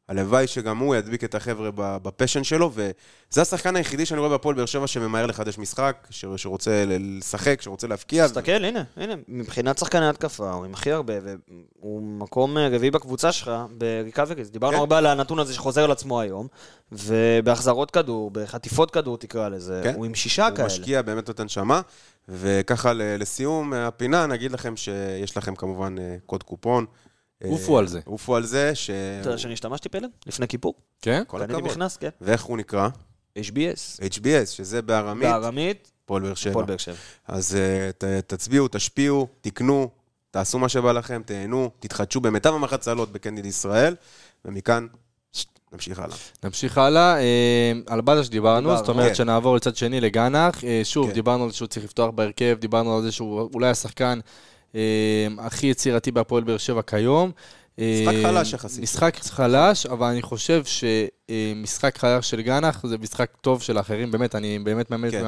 הלוואי שגם הוא ידביק את החבר'ה בפשן שלו, וזה השחקן היחידי שאני רואה בפועל באר שבע שממהר לחדש משחק, שרוצה לשחק, שרוצה להפקיע. תסתכל, הנה, מבחינת שחקני התקפה, הוא עם הכי הרבה, והוא מקום רביעי בקבוצה שלך, בריקאבריז, דיברנו הרבה על הנתון הזה שחוזר לעצמו היום, ובהחזרות כדור, בחטיפות כדור תקרא לזה, הוא עם 6 כאלה. הוא משקיע באמת את הנשמה, וככה לסיום הפינה, נגיד לכם שיש לכם כמובן קוד קופון, עופו על זה. עופו על זה ש... אתה יודע שאני השתמשתי פלד? לפני כיפור? כן. כל הכבוד. אני נכנס, כן. ואיך הוא נקרא? HBS. HBS, שזה בארמית. בארמית. פועל באר שבע. פועל באר שבע. אז תצביעו, תשפיעו, תקנו, תעשו מה שבא לכם, תהנו, תתחדשו במיטב המחצלות בקנדיד ישראל, ומכאן נמשיך הלאה. נמשיך הלאה. על בדש דיברנו, זאת אומרת שנעבור לצד שני לגנח. שוב, דיברנו על שהוא צריך לפתוח בהרכב, דיברנו על זה שהוא אולי השחקן הכי יצירתי בהפועל באר שבע כיום. משחק חלש יחסית. משחק חלש, אבל אני חושב שמשחק חלש של גנח זה משחק טוב של האחרים, באמת, אני באמת מאמין בזה.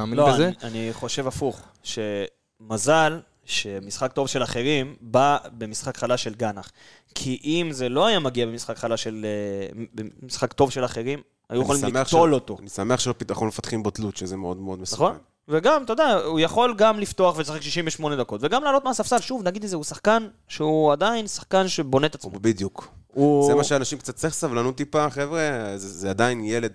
לא, אני חושב הפוך, שמזל שמשחק טוב של אחרים בא במשחק חלש של גנח. כי אם זה לא היה מגיע במשחק חלש של... במשחק טוב של אחרים, היו יכולים לקטול אותו. אני שמח שאנחנו מפתחים בו תלות, שזה מאוד מאוד מסוכן. נכון? וגם, אתה יודע, הוא יכול גם לפתוח ולשחק 68 דקות, וגם לעלות מהספסל, שוב, נגיד איזה, הוא שחקן שהוא עדיין שחקן שבונה את עצמו. בדיוק. זה מה שאנשים קצת צריך סבלנות טיפה, חבר'ה, זה עדיין ילד,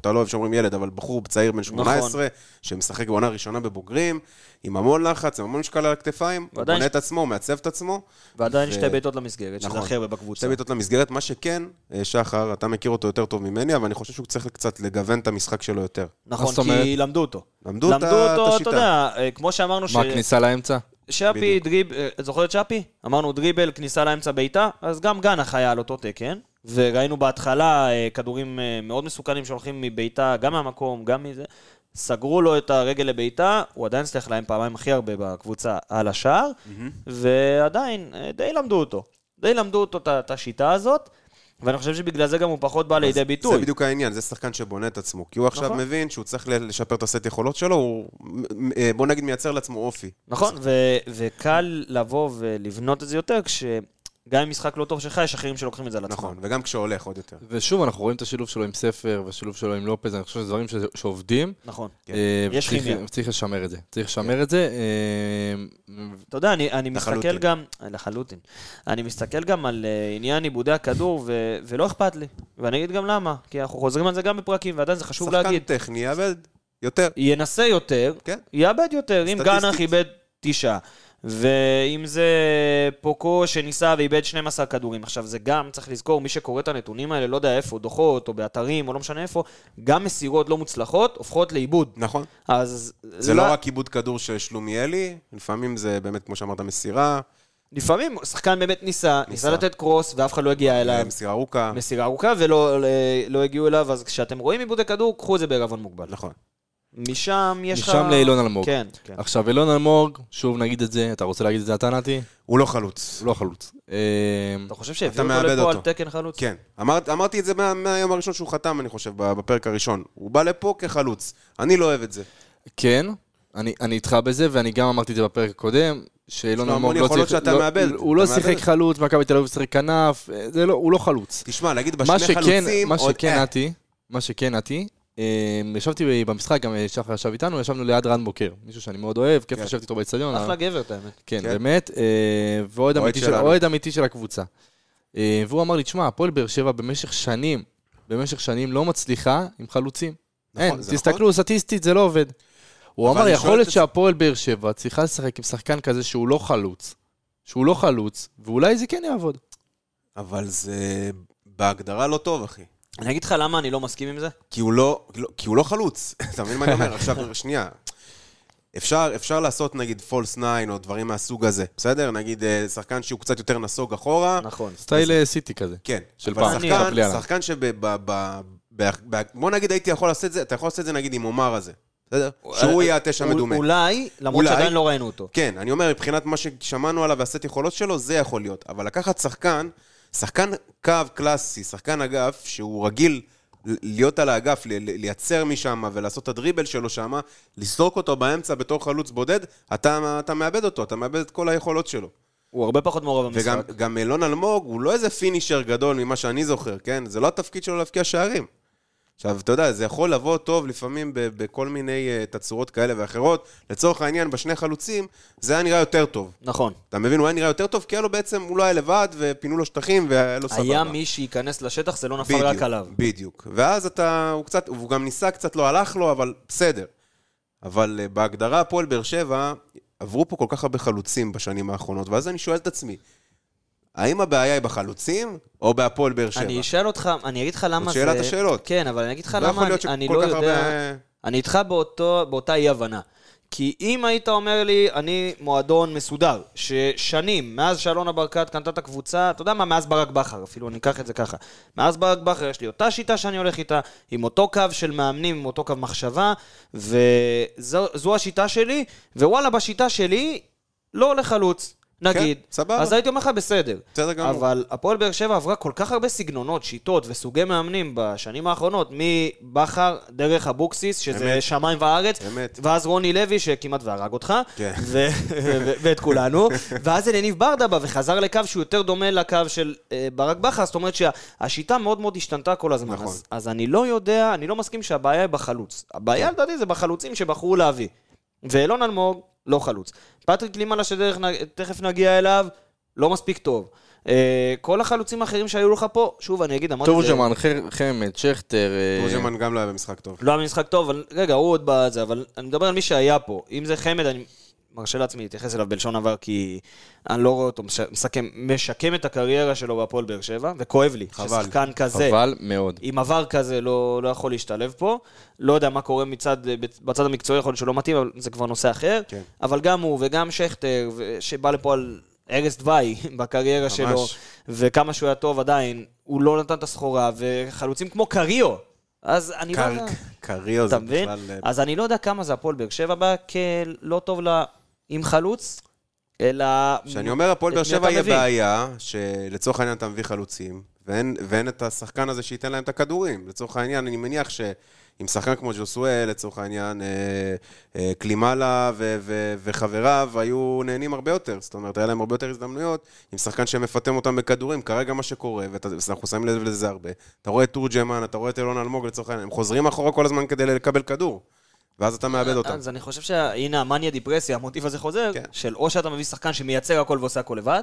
אתה לא אוהב שאומרים ילד, אבל בחור צעיר בן 18, שמשחק בעונה ראשונה בבוגרים, עם המון לחץ, עם המון משקל על הכתפיים, הוא בונה את עצמו, מעצב את עצמו. ועדיין שתי בעיטות למסגרת, שזה החבר'ה בקבוצה. שתי בעיטות למסגרת, מה שכן, שחר, אתה מכיר אותו יותר טוב ממני, אבל אני חושב שהוא צריך קצת לגוון את המשחק שלו יותר. נכון, כי למדו אותו. למדו אותו, אתה יודע, כמו שאמרנו ש... מה הכניסה לאמצע? שפי, דריבל, זוכרת שפי? אמרנו דריבל, כניסה לאמצע ביתה, אז גם גנח היה על אותו תקן, וראינו בהתחלה כדורים מאוד מסוכנים שהולכים מביתה, גם מהמקום, גם מזה, סגרו לו את הרגל לביתה, הוא עדיין סלח להם פעמיים הכי הרבה בקבוצה על השער, ועדיין די למדו אותו את השיטה הזאת, ואני חושב שבגלל זה גם הוא פחות בא לידי ביטוי. זה בדיוק העניין, זה שחקן שבונה את עצמו, כי הוא עכשיו מבין שהוא צריך לשפר את הסט יכולות שלו, הוא, בוא נגיד, מייצר לעצמו אופי. נכון, וקל לבוא ולבנות את זה יותר, כשגם משחק לא טוב שלך, יש אחרים שלוקחים את זה על עצמו. נכון, וגם כשהולך עוד יותר. ושוב, אנחנו רואים את השילוב שלו עם ספר, והשילוב שלו עם לופז, אני חושב שזה דברים שעובדים. נכון, יש כימיה. צריך לשמר את זה, אתה יודע, אני מסתכל גם, לחלוטין, אני מסתכל גם על עניין עיבודי הכדור, ולא אכפת לי, ואני אגיד גם למה, כי אנחנו חוזרים על זה גם בפרקים, ועדיין זה חשוב להגיד. שחקן טכני יאבד יותר. ינסה יותר, יאבד יותר, אם גנח יאבד 9, ואם זה פוקו שניסה ואיבד 12 כדורים. עכשיו זה גם, צריך לזכור, מי שקורא את הנתונים האלה, לא יודע איפה, דוחות או באתרים או לא משנה איפה, גם מסירות לא מוצלחות הופכות לאיבוד. נכון. אז זה לא רק איבוד כדור של שלומיאלי, לפעמים זה באמת, כמו שאמרת, מסירה. לפעמים שחקן באמת ניסה לתת קרוס, ואף אחד לא הגיע אליו. מסירה ארוכה, ולא הגיעו אליו. אז כשאתם רואים איבוד הכדור, קחו את זה בערבון מוגבל. נכון. משם לאילון אלמוג. כן, כן. עכשיו, אילון אלמוג, שוב נגיד את זה, אתה רוצה להגיד את זה, אתה נתי? הוא לא חלוץ. אתה חושב שהביאו אותו לפה על תקן חלוץ? כן. אמרתי את זה מהיום הראשון שהוא חתם, אני חושב, בפרק הראשון. הוא בא לפה כחלוץ. אני לא אוהב את זה. כן, אני איתך בזה, ואני גם אמרתי את זה בפרק הקודם, שאילון אלמוג לא צריך... הוא לא שיחק חלוץ, מכבי תל אביב שיחק כנף, הוא לא חלוץ. תשמע, להגיד בשני חלוצים... מה שכן, נתי ישבתי במשחק, גם שחר ישב איתנו, ישבנו ליד רן בוקר, מישהו שאני מאוד אוהב, כיף לשבת איתו באצטדיון. אחלה גבר, את האמת. כן, באמת, ואוהד אמיתי של הקבוצה. והוא אמר לי, תשמע, הפועל באר שבע במשך שנים לא מצליחה עם חלוצים. אין, תסתכלו, סטטיסטית זה לא עובד. הוא אמר, יכול להיות שהפועל באר שבע צריכה לשחק עם שחקן כזה שהוא לא חלוץ, ואולי זה כן יעבוד. אבל זה בהגדרה לא טוב, אחי. אני אגיד לך למה אני לא מסכים עם זה? כי הוא לא חלוץ. אתה מבין מה אני אומר? עכשיו, שנייה. אפשר לעשות, נגיד, פולס 9 או דברים מהסוג הזה. בסדר? נגיד, שחקן שהוא קצת יותר נסוג אחורה. נכון. סטייל סיטי כזה. כן. של פעם. שחקן בוא נגיד, הייתי יכול לעשות את זה, אתה יכול לעשות את זה, נגיד, עם עומר הזה. בסדר? שהוא יהיה התשע מדומה. אולי, למרות שעדיין לא ראינו אותו. כן, אני אומר, מבחינת מה ששמענו עליו ועשת יכולות שלו, זה יכול להיות. אבל לקחת שחקן קו קלאסי, שחקן אגף, שהוא רגיל להיות על האגף, לייצר משם ולעשות את הדריבל שלו שם, לסרוק אותו באמצע בתור חלוץ בודד, אתה מאבד אותו, אתה מאבד את כל היכולות שלו. הוא הרבה פחות מעורב במשחק. וגם אילון אלמוג הוא לא איזה פינישר גדול ממה שאני זוכר, כן? זה לא התפקיד שלו להבקיע שערים. עכשיו, אתה יודע, זה יכול לבוא טוב לפעמים בכל מיני תצורות כאלה ואחרות. לצורך העניין, בשני חלוצים, זה היה נראה יותר טוב. נכון. אתה מבין, הוא היה נראה יותר טוב, כי היה לו בעצם, הוא לא היה לבד, ופינו לו שטחים, והיה לו סבבה. היה מי שייכנס לשטח, זה לא נפל רק עליו. בדיוק. ואז הוא גם ניסה קצת, לא הלך לו, אבל בסדר. אבל בהגדרה, הפועל באר שבע, עברו פה כל כך הרבה חלוצים בשנים האחרונות, ואז אני שואל את עצמי, האם הבעיה היא בחלוצים, או בהפועל באר שבע? אני אשאל אותך, אני אגיד לך למה זה... שאלת השאלות. כן, אבל אני אגיד לך למה, אני לא יודע... אני איתך באותה אי-הבנה. כי אם היית אומר לי, אני מועדון מסודר, ששנים, מאז שאלונה ברקת קנתה את הקבוצה, אתה יודע מה, מאז ברק בכר, אפילו אני אקח את זה ככה. מאז ברק בכר יש לי אותה שיטה שאני הולך איתה, עם אותו קו של מאמנים, עם אותו קו מחשבה, וזו השיטה שלי, ווואלה, בשיטה שלי, לא הולך חלוץ. נגיד, אז הייתי אומר לך בסדר, אבל הפועל באר שבע עברה כל כך הרבה סגנונות, שיטות וסוגי מאמנים בשנים האחרונות, מבחר דרך הבוקסיס, שזה שמיים וארץ, ואז רוני לוי שכמעט והרג אותך, ואת כולנו, ואז אלניב ברדבה וחזר לקו שהוא יותר דומה לקו של ברק בכר, זאת אומרת שהשיטה מאוד מאוד השתנתה כל הזמן, אז אני לא יודע, אני לא מסכים שהבעיה היא בחלוץ, הבעיה לדעתי זה בחלוצים שבחרו להביא, ואלון אלמוג, לא חלוץ. פטריק לימאלה שדרך תכף נגיע אליו, לא מספיק טוב. כל החלוצים האחרים שהיו לך פה, שוב אני אגיד, תורג'מן, חמד, שכטר, תורג'מן גם לא היה במשחק טוב. לא היה במשחק טוב, אבל רגע, הוא עוד בזה, אבל אני מדבר על מי שהיה פה. אם זה חמד, אני מרשה לעצמי להתייחס אליו בלשון עבר, כי אני לא רואה אותו משקם את הקריירה שלו בהפועל באר שבע, וכואב לי ששחקן כזה, עם עבר כזה, לא יכול להשתלב פה. לא יודע מה קורה בצד המקצועי, יכול להיות שלא מתאים, אבל זה כבר נושא אחר. אבל גם הוא וגם שכטר, שבא לפה על ארז דווי בקריירה שלו, וכמה שהוא היה טוב עדיין, הוא לא נתן את הסחורה, וחלוצים כמו קריו, אז אני לא יודע... קריו זה בכלל... אז אני לא יודע כמה זה הפועל באר שבע בא, כלא טוב עם חלוץ, אלא... שאני אומר, הפועל באר שבע יהיה בעיה, שלצורך העניין אתה מביא חלוצים, ואין את השחקן הזה שייתן להם את הכדורים. לצורך העניין, אני מניח ש... עם שחקן כמו ג'וסואל, לצורך העניין, קלימלה וחבריו, היו נהנים הרבה יותר. זאת אומרת, היה להם הרבה יותר הזדמנויות, עם שחקן שמפתם אותם בכדורים. כרגע מה שקורה, ואנחנו שמים לב לזה הרבה. אתה רואה את תורג'מן, אתה רואה את אלון אלמוג, לצורך העניין. הם חוזרים אחורה כל הזמן כדי לקבל כדור, ואז אתה מאבד אותם. אז אני חושב שהנה, המניה דיפרסיה, המוטיב הזה חוזר, של או שאתה מביא שחקן שמייצר הכל ועושה הכל לבד,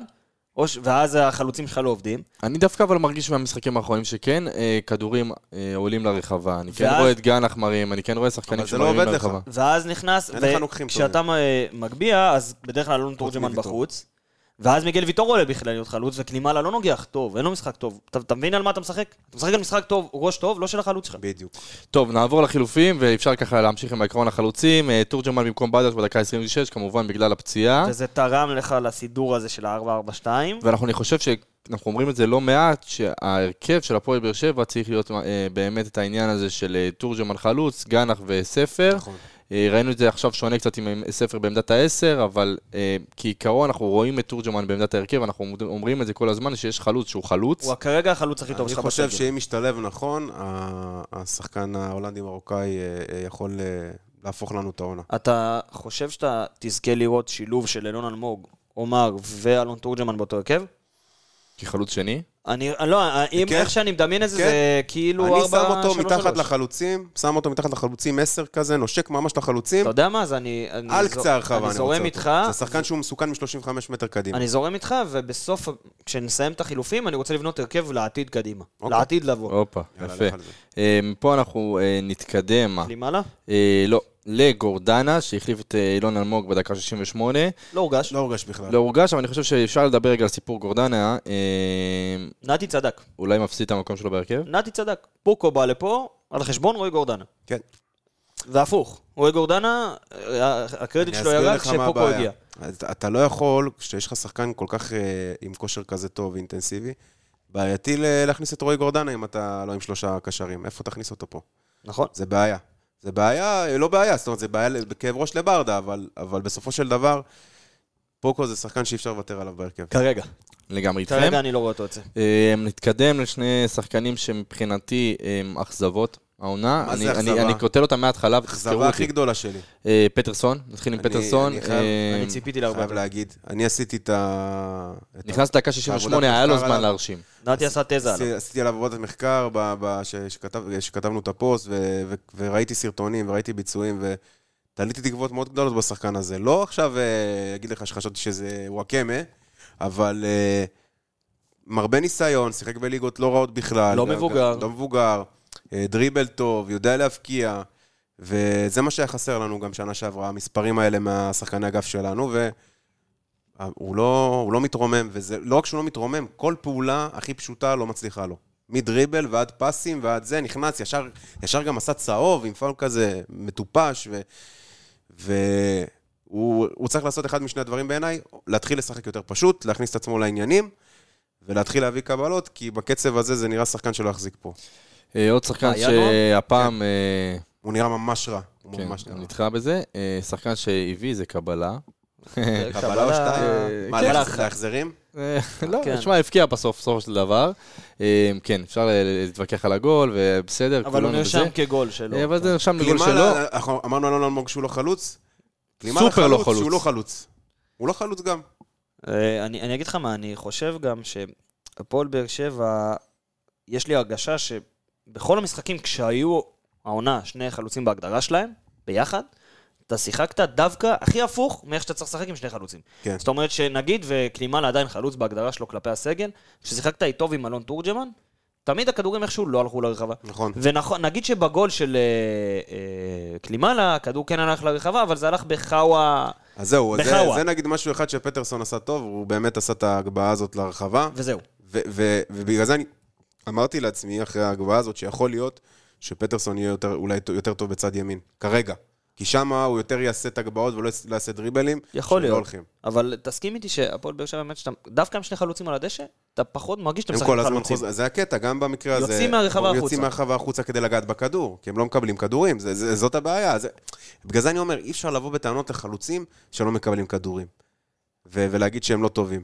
ואז החלוצים שלך לא עובדים. אני דווקא אבל מרגיש מהמשחקים האחרונים שכן, כדורים עולים לרחבה. אני כן רואה את גן החמרים, אני כן רואה שחקנים שמרים לרחבה. ואז נכנס, וכשאתה מגביע, אז בדרך כלל אלון תורג'מן בחוץ, ואז מיגל ויטור עולה בכלל להיות חלוץ, וקלימלה לא נוגח טוב, אין לו משחק טוב. אתה מבין על מה אתה משחק? אתה משחק על משחק טוב, ראש טוב, לא של החלוץ שלך. בדיוק. טוב, נעבור לחילופים, ואפשר ככה להמשיך עם העקרון החלוצים. תורג'מן במקום בדש בדקה 26, כמובן בגלל הפציעה. וזה תרם לך לסידור הזה של ה-4-4-2. ואנחנו, אני חושב שאנחנו אומרים את זה לא מעט, שההרכב של הפועל באר שבע צריך להיות באמת את העניין הזה של תורג'מן חלוץ, גנח וספר. נכון. ראינו את זה עכשיו שונה קצת עם ספר בעמדת ה-10, אבל כעיקרון אנחנו רואים את תורג'מן בעמדת ההרכב, אנחנו אומרים את זה כל הזמן שיש חלוץ שהוא חלוץ. הוא כרגע החלוץ הכי טוב. אני חושב שאם משתלב נכון, השחקן ההולנדי-מרוקאי יכול להפוך לנו את העונה. אתה חושב שאתה תזכה לראות שילוב של אלון אלמוג, עומר ואלון תורג'מן באותו הרכב? כחלוץ שני? אני, לא, אם איך שאני מדמיין את זה, זה כאילו 4-3-3. אני שם אותו מתחת לחלוצים 10 כזה, נושק ממש לחלוצים. אתה יודע מה, אז אני... על קצה הרחבה אני זורם איתך. זה שחקן שהוא מסוכן מ-35 מטר קדימה. אני זורם איתך, ובסוף, כשנסיים את החילופים, אני רוצה לבנות הרכב לעתיד קדימה. לעתיד לבוא. אופה, יפה. פה אנחנו נתקדם. למעלה? לא. לגורדנה, שהחליף את אילון אלמוג בדקה 68. לא הורגש. לא הורגש בכלל. לא הורגש, אבל אני חושב שאפשר לדבר רגע על סיפור גורדנה. נתי צדק. אולי מפסיד את המקום שלו בהרכב? נתי צדק. פוקו בא לפה, על חשבון רואי גורדנה. כן. והפוך. רואי גורדנה, הקרדיט שלו ירד כשפוקו הגיע. אתה לא יכול, כשיש לך שחקן כל כך עם כושר כזה טוב ואינטנסיבי, בעייתי להכניס את רואי גורדנה אם אתה לא עם 3 קשרים. איפה תכניס אותו פה? נכון. זה בעיה. זה בעיה, לא בעיה, זאת אומרת, זה בעיה בכאב ראש לברדה, אבל בסופו של דבר, פוקו זה שחקן שאפשר לוותר עליו בהרכב. כרגע. לגמרי איתכם. כרגע אני לא רואה אותו את זה. נתקדם לשני שחקנים שמבחינתי אכזבות, העונה. מה זה אכזבה? אני כותל אותה מההתחלה, ותזכרו אותי. אכזבה הכי גדולה שלי. פטרסון, נתחיל עם פטרסון. אני ציפיתי להרבה. חייב להגיד, אני עשיתי את ה... נכנס דקה 68, היה לו זמן להרשים. נתי עשה תזה עליו. עשיתי עליו עבודת מחקר שכתבנו את הפוסט, וראיתי סרטונים, וראיתי ביצועים, ותעליתי תקוות מאוד גדולות בשחקן הזה. לא עכשיו אגיד לך שחשבתי שזה וואקמה, אבל מרבה ניסיון, שיחק בליגות לא רעות בכלל. לא מבוגר. דריבל טוב, יודע להפקיע, וזה מה שהיה חסר לנו גם שנה שעברה, המספרים האלה מהשחקני הגף שלנו, והוא לא מתרומם, וזה לא רק שהוא לא מתרומם, כל פעולה הכי פשוטה לא מצליחה לו. מדריבל ועד פסים ועד זה, נכנס, ישר גם עשה צהוב, עם פעול כזה מטופש, והוא צריך לעשות אחד משני הדברים בעיניי, להתחיל לשחק יותר פשוט, להכניס את עצמו לעניינים, ולהתחיל להביא קבלות, כי בקצב הזה זה נראה שחקן שלא יחזיק פה. עוד שחקן שהפעם... הוא נראה ממש רע. כן, נתחרה בזה. שחקן שהביא זה קבלה. קבלה או שתיים? מה, להחזרים? לא, נשמע, הפקיע בסוף של דבר. כן, אפשר להתווכח על הגול, ובסדר. אבל הוא נרשם כגול שלו. אבל זה נרשם לגול שלו. אמרנו אלון אלמוג שהוא לא חלוץ. סופר לא חלוץ. שהוא לא חלוץ. הוא לא חלוץ גם. אני אגיד לך מה, אני חושב גם שהפועל באר שבע... יש לי הרגשה שבכל המשחקים, כשהיו העונה שני חלוצים בהגדרה שלהם, ביחד, אתה שיחקת דווקא הכי הפוך מאיך שאתה צריך לשחק עם שני חלוצים. זאת אומרת שנגיד, וקלימה לעדיין חלוץ בהגדרה שלו כלפי הסגל, כששיחקת איתו עם אלון תורג'מן, תמיד הכדורים איכשהו לא הלכו לרחבה. נכון. ונגיד שבגול של קלימלה, הכדור כן הלך לרחבה, אבל זה הלך בחאווה. אז זהו, זה נגיד משהו אחד שפטרסון עשה טוב, הוא באמת עשה את ההגבהה הזאת לרחבה. וזהו. ובגלל זה אני אמרתי לעצמי אחרי ההגבהה הזאת, שיכול להיות שפטרסון יהיה אולי יותר טוב בצד ימין. כרגע. כי שם הוא יותר יעשה את הגבהות ולא יעשה דריבלים. יכול להיות. אבל תסכים איתי שהפועל באר שבע באמת שאתה דווקא עם שני חלוצים על הדשא, אתה פחות מרגיש שאתה משחקים חלוצים. זה הקטע, גם במקרה הזה. יוצאים מהרחבה החוצה כדי לגעת בכדור, כי הם לא מקבלים כדורים, זאת הבעיה. בגלל זה אני אומר, אי אפשר לבוא בטענות לחלוצים שלא מקבלים כדורים, ולהגיד שהם לא טובים.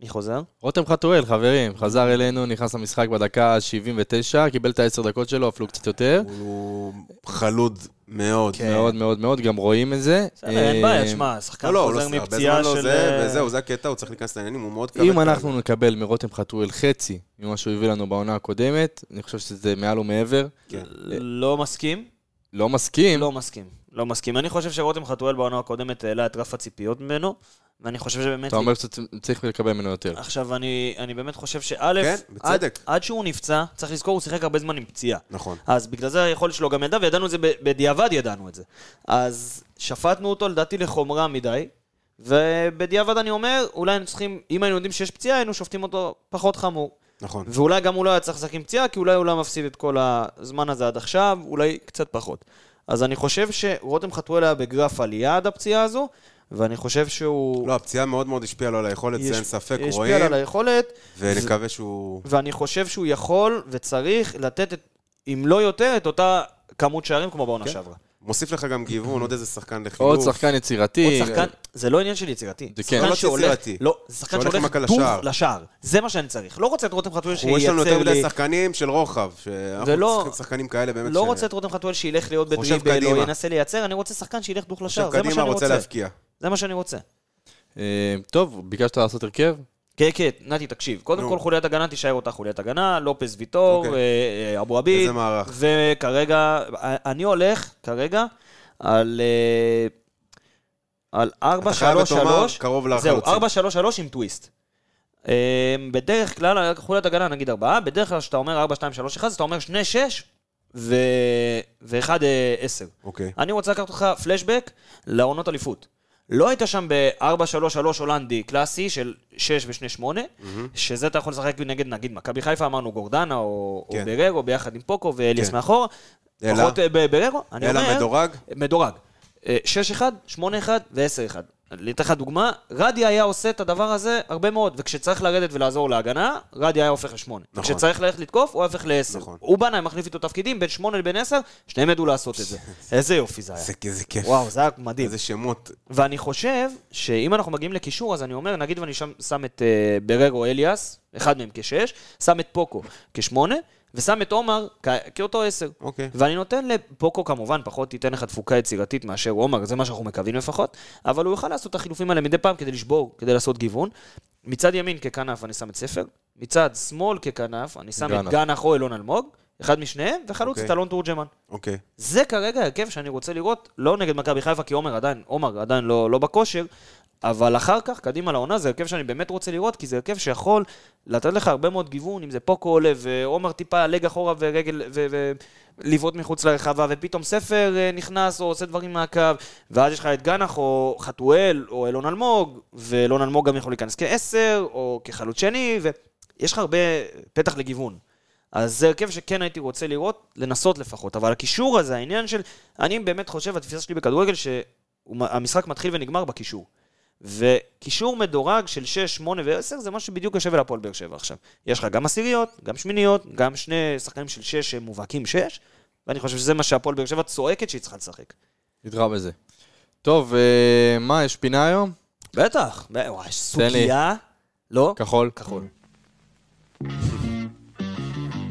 מי חוזר? רותם חתואל, חברים. חזר אלינו, נכנס למשחק בדקה 79, קיבל את 10 דקות שלו, אפילו קצת יותר. הוא חלוד מאוד. מאוד מאוד מאוד, גם רואים את זה. אין בעיה, שמה, שחקן חוזר מפציעה של... וזהו, זה הקטע, הוא צריך להיכנס לעניינים, הוא מאוד כבד. אם אנחנו נקבל מרותם חתואל חצי, ממה שהוא הביא לנו בעונה הקודמת, אני חושב שזה מעל ומעבר. לא מסכים? לא מסכים? לא מסכים. אני חושב שרותם חתואל בעונה הקודמת העלה את רף הציפיות ממנו, ואני חושב שבאמת... אתה אומר שצריך לקבל ממנו יותר. עכשיו, אני באמת חושב שא', עד שהוא נפצע, צריך לזכור, הוא שיחק הרבה זמן עם פציעה. נכון. אז בגלל זה היכולת שלו גם ידע, וידענו את זה בדיעבד, אז שפטנו אותו, לדעתי, לחומרה מדי, ובדיעבד אני אומר, אולי היינו צריכים, אם היינו יודעים שיש פציעה, היינו שופטים אותו פחות חמור. נכון. ואולי גם אולי צריך לשחק עם פציעה, כי אולי הוא לא מפסיד את כל הזמן הזה עד עכשיו, אולי קצת פחות. אז אני חושב שרותם חתואל היה בגרף עלייה עד הפציעה הזו, ואני חושב שהוא... לא, הפציעה מאוד מאוד השפיעה לו על היכולת, זה אין ספק, רואים. השפיעה לו על היכולת. ונקווה שהוא... ואני חושב שהוא יכול וצריך לתת, אם לא יותר, את אותה כמות שערים כמו בעונה שעברה. מוסיף לך גם גיוון, עוד איזה שחקן לחילוף. עוד שחקן יצירתי. זה לא עניין של יצירתי. זה כן. שחקן שהולך דוף לשער. זה מה שאני צריך. לא רוצה את רותם חתואל שייצר לי... יש לנו יותר מדי שחקנים של רוחב. אנחנו שחקנים כאלה באמת ש... לא רוצה את רותם חתואל שילך להיות בדריבל או ינסה לייצר. אני רוצה שחקן שילך דוף לשער. זה מה שאני רוצה. זה מה שאני רוצה. טוב, ביקשת לעשות הרכב? כן, כן, נתי, תקשיב. קודם כל חוליית הגנה, תישאר אותה חוליית הגנה, לופס ויטור, אבו עביד, וכרגע, אני הולך כרגע על 4-3-3, זהו, 4-3-3 עם טוויסט. בדרך כלל, חוליית הגנה נגיד 4, בדרך כלל שאתה אומר 4-2-3-1, אז אתה אומר 2-6 ו-1-10. אני רוצה לקחת אותך פלשבק לעונות אליפות. לא היית שם ב-4-3-3 הולנדי קלאסי של 6 ו-2-8, שזה אתה יכול לשחק נגד, נגיד, מכבי חיפה, אמרנו גורדנה או בררו, ביחד עם פוקו ואליס מאחור, פחות בררו, אני אומר... אלא מדורג? מדורג. 6-1, 8-1 ו-10-1. לתת דוגמה, רדי היה עושה את הדבר הזה הרבה מאוד, וכשצריך לרדת ולעזור להגנה, רדי היה הופך ל-8. וכשצריך ללכת לתקוף, הוא הופך ל-10. הוא בנה, מחליף איתו תפקידים, בין 8 לבין 10, שניהם ידעו לעשות את זה. איזה יופי זה היה. זה כיף. וואו, זה היה מדהים. איזה שמות. ואני חושב שאם אנחנו מגיעים לקישור, אז אני אומר, נגיד ואני שם את בררו אליאס, אחד מהם כ-6, שם את פוקו כ-8, ושם את עומר כאותו 10. ואני נותן לפוקו כמובן, פחות תיתן לך דפוקה יצירתית מאשר עומר, זה מה שאנחנו מקווים לפחות, אבל הוא יוכל לעשות את החילופים האלה מדי פעם כדי לשבור, כדי לעשות גיוון. מצד ימין ככנף אני שם את ספר, מצד שמאל ככנף אני שם את גנח או אלון אלמוג, אחד משניהם, וחלוץ את אלון תורג'מן. זה כרגע הרכב שאני רוצה לראות, לא נגד מכבי חיפה, כי עומר עדיין לא בכושר, אבל אחר כך, קדימה לעונה, זה הרכב שאני באמת רוצה לראות, כי זה הרכב שיכול לתת לך הרבה מאוד גיוון, אם זה פוקו עולה, ועומר טיפה לג אחורה ורגל, ולבעוט מחוץ לרחבה, ופתאום ספר נכנס, או עושה דברים מהקו, ואז יש לך את גנח, או חתואל, או אלון אלמוג, ואלון אלמוג גם יכול להיכנס כ-10, או כחלוץ שני, ויש לך הרבה פתח לגיוון. אז זה הרכב שכן הייתי רוצה לראות, לנסות לפחות, אבל הקישור הזה, העניין של, אני באמת חושב, התפיסה שלי בכדורגל, שהמשחק מתחיל ונגמר בקישור. וקישור מדורג של 6, 8 ו-10 זה משהו בדיוק יושב על הפועל באר שבע עכשיו. יש לך גם עשיריות, גם שמיניות, גם שני שחקנים של 6 שהם מובהקים 6, ואני חושב שזה מה שהפועל באר שבע צועקת שהיא צריכה לשחק. נדרע בזה. טוב, מה, יש פינה היום? בטח. וואי, סוגיה. לא? כחול. כחול.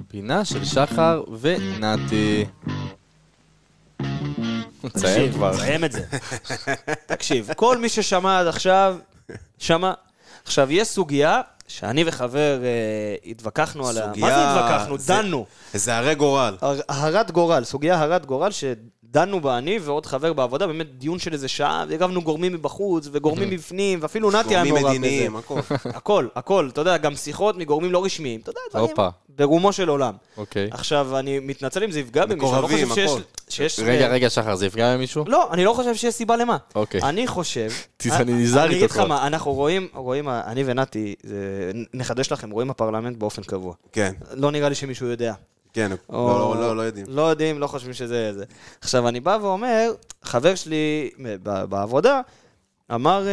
פינה של שחר ונתי. תקשיב, תקשיב, כל מי ששמע עד עכשיו שמה. עכשיו, יש סוגיה שאני וחבר התווכחנו עליה. מה זה התווכחנו? דנו. זה הרי גורל. הרת גורל, סוגיה הרת גורל שדנו בה אני ועוד חבר בעבודה, באמת דיון של איזה שעה, הגבנו גורמים מבחוץ וגורמים מבפנים, ואפילו נתי היה מעורב בזה. גורמים מדיניים, הכל. הכל, הכל. אתה יודע, גם שיחות מגורמים לא רשמיים. אתה יודע, דברים ברומו של עולם. אוקיי. עכשיו, אני מתנצל אם זה יפגע במישהו. מקורבים, הכל. רגע, שחר, זה יפגע במישהו? לא, אני לא חושב שיש סיבה למה. אוקיי. אני חושב... אני נזהר איתך מה, אנחנו רואים, אני ונתי, נחדש לכם, רואים הפרלמנט באופן קבוע. כן. לא נראה לי שמישהו יודע. כן, לא יודעים. לא יודעים, לא חושבים שזה זה. עכשיו, אני בא ואומר, חבר שלי בעבודה, אמר,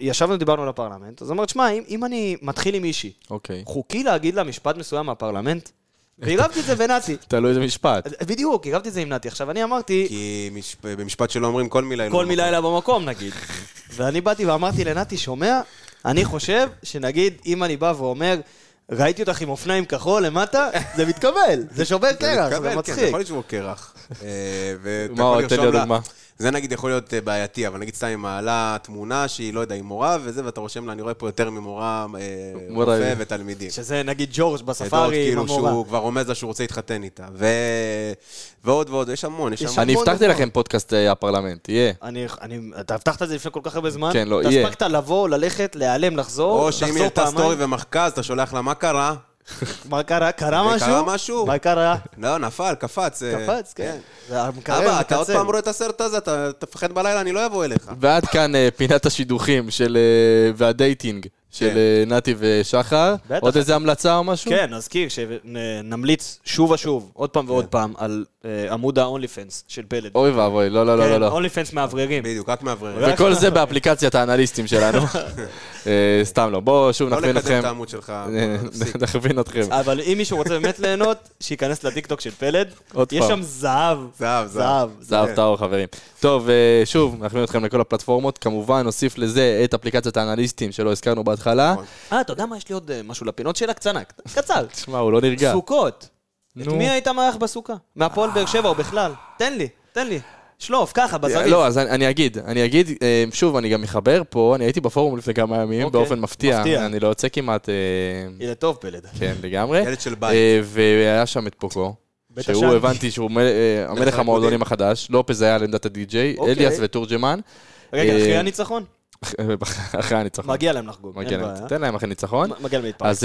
ישבנו, דיברנו על הפרלמנט, אז אמרת, שמה, אם אני מתחיל עם אישי, חוקי להגיד לה משפט מסוים מהפרלמנט, והירבתי את זה ונתי. תלוי איזה משפט. בדיוק, הירבתי את זה עם נתי. עכשיו, אני אמרתי... כי במשפט שלא אומרים כל מילה... כל מילה אלא במקום, נגיד. ואני באתי ואמרתי לנתי, שומע, אני חושב שנגיד, אם אני בא ואומר, ראיתי אותך עם אופניים כחול למטה, זה מתקבל. זה שובר קרח, זה מצחיק. זה יכול להיות שובר קרח. מה עוד תן לי דוגמה? זה נגיד יכול להיות בעייתי, אבל נגיד סתם מעלה תמונה שהיא לא יודע, היא מורה, וזה, ואתה רושם לה, אני רואה פה יותר ממורה, רופא ותלמידים. שזה נגיד ג'ורג' בספארי, כאילו שהוא כבר רומז לה שהוא רוצה להתחתן איתה. ועוד ועוד, יש המון. אני הבטחתי לכם פודקאסט הפרלמנט, יהיה. אתה הבטחת את זה לפני כל כך הרבה זמן? כן, לא, יהיה. אתה הספקת לבוא, ללכת, להיעלם, לחזור, או שאם ירתה סטורי ומחקז, אתה שולח לה מה קרה? מה קרה? קרה משהו? מה קרה? לא, נפל, קפץ. קפץ, כן. אבא, אתה עוד פעם רואה את הסרט הזה, אתה תפחד בלילה, אני לא אבוא אליך. ועד כאן פינת השידוכים והדייטינג של נתי ושחר. עוד איזה המלצה או משהו? כן, נזכיר שנמליץ שוב ושוב, עוד פעם ועוד פעם, על עמוד ה-OnlyFans של פלד. אוי ואבוי, לא, לא, לא, לא. OnlyFans מאווררים. בדיוק, רק מאווררים. וכל זה באפליקציית האנליסטים שלנו. סתם לא, בואו שוב נכווין אתכם. לא לקדם את העמוד שלך. נכווין אתכם. אבל אם מישהו רוצה באמת ליהנות, שייכנס לטיקטוק של פלד. עוד פעם. יש שם זהב. זהב. זהב טהור, חברים. טוב, שוב, נכווין אתכם לכל הפלטפורמות. כמובן, נוסיף לזה את אפליקציית האנליסטים שלא הזכרנו בהתחלה. אתה יודע מה? יש לי עוד משהו לפינות שלה קצנה. קצר. תשמע, הוא לא נרגע. סוכות. את מי היית מערך בסוכה? מהפועל באר שבע או בכלל? תן לי. שלוף, ככה, בזריז. לא, אז אני אגיד, שוב, אני גם מחבר פה, אני הייתי בפורום לפני כמה ימים, באופן מפתיע, אני לא יוצא כמעט... ילד טוב פלד. כן, לגמרי. ילד של בית. והיה שם את פוקו, שהוא הבנתי שהוא המלך המועדונים החדש, לופז היה על עמדת הדי-ג'יי, אליאס וטורג'מן. רגע, אחרי הניצחון? אחרי הניצחון. מגיע להם לחגוג. תן להם אחרי ניצחון. מגיע להם להתפרס. אז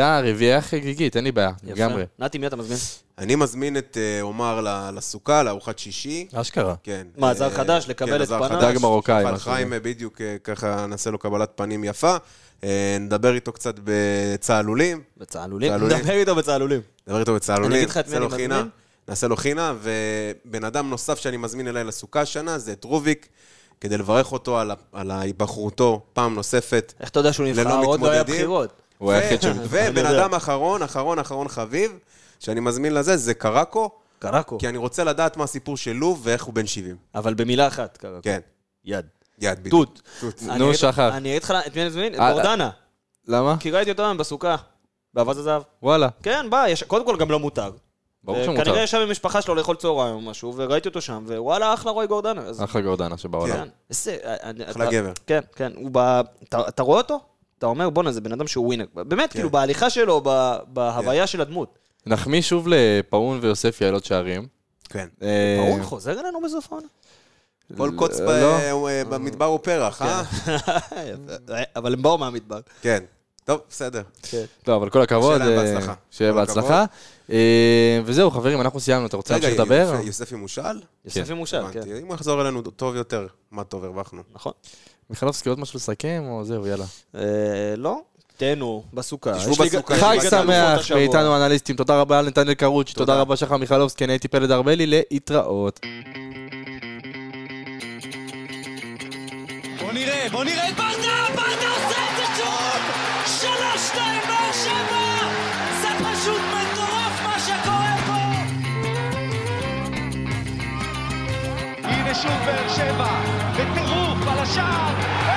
הרביעה חגיגית, אין לי בעיה. לגמרי. נתי, מי אתה מזמין? אני מזמין את עומר לסוכה, לארוחת שישי. אשכרה. כן. מה, זר חדש, לקבל את פניו. דג מרוקאי. אבל חיים בדיוק ככה נעשה לו קבלת פנים יפה. נדבר איתו קצת בצהלולים. נדבר איתו בצהלולים. אני אגיד לך את מי אני מזמין. נעשה לו חינה, ובן אדם נוסף שאני מזמין אליי לסוכה שנה, זה את רוביק. כדי לברך אותו על ההיבחרותו פעם נוספת. איך אתה יודע שהוא נבחר? עוד לא היה בחירות. ובן אדם אחרון חביב, שאני מזמין לזה, זה קראקו. כי אני רוצה לדעת מה הסיפור שלו ואיך הוא בן 70. אבל במילה אחת, קראקו. כן. יד, בידוד. נו, שחר. אני אגיד לך, את מי אני מזמין? את מורדנה. למה? כי ראיתי אותם בסוכה, באבז הזהב. וואלה. כן, בא, קודם כל גם לא מותר. כנראה ישב עם משפחה שלו לאכול צהריים או משהו, וראיתי אותו שם, ווואלה, אחלה רוי גורדנה. אחלה גורדנה שבעולם. אחלה גבר. כן, כן. אתה רואה אותו? אתה אומר, בונה, זה בן אדם שהוא ווינר. באמת, כאילו, בהליכה שלו, בהוויה של הדמות. נחמיא שוב לפאון ויוסף יעלות שערים. כן. פאון חוזר אלינו בזופון? כל קוץ במדבר הוא פרח, אה? אבל הם באו מהמדבר. כן. טוב, בסדר. טוב, אבל כל הכבוד. שיהיה בהצלחה. וזהו, חברים, אנחנו סיימנו. אתה רוצה להמשיך לדבר? יוספי מושל? יוספי מושל, כן. אם הוא יחזור אלינו טוב יותר, מה טוב הרווחנו. נכון. מיכלובסקי עוד משהו לסכם, או זהו, יאללה. לא. תהנו, בסוכה. חג שמח מאיתנו אנליסטים. תודה רבה לנתנאל קרוץ', תודה רבה שחר מיכלובסקי, אני הייתי פלד ארבלי, להתראות. בוא נראה את ברדה עושה את זה שוב! 3-2 באר שבע! זה פשוט מטורף מה שקורה פה! הנה שוב באר שבע, בטירוף על השער!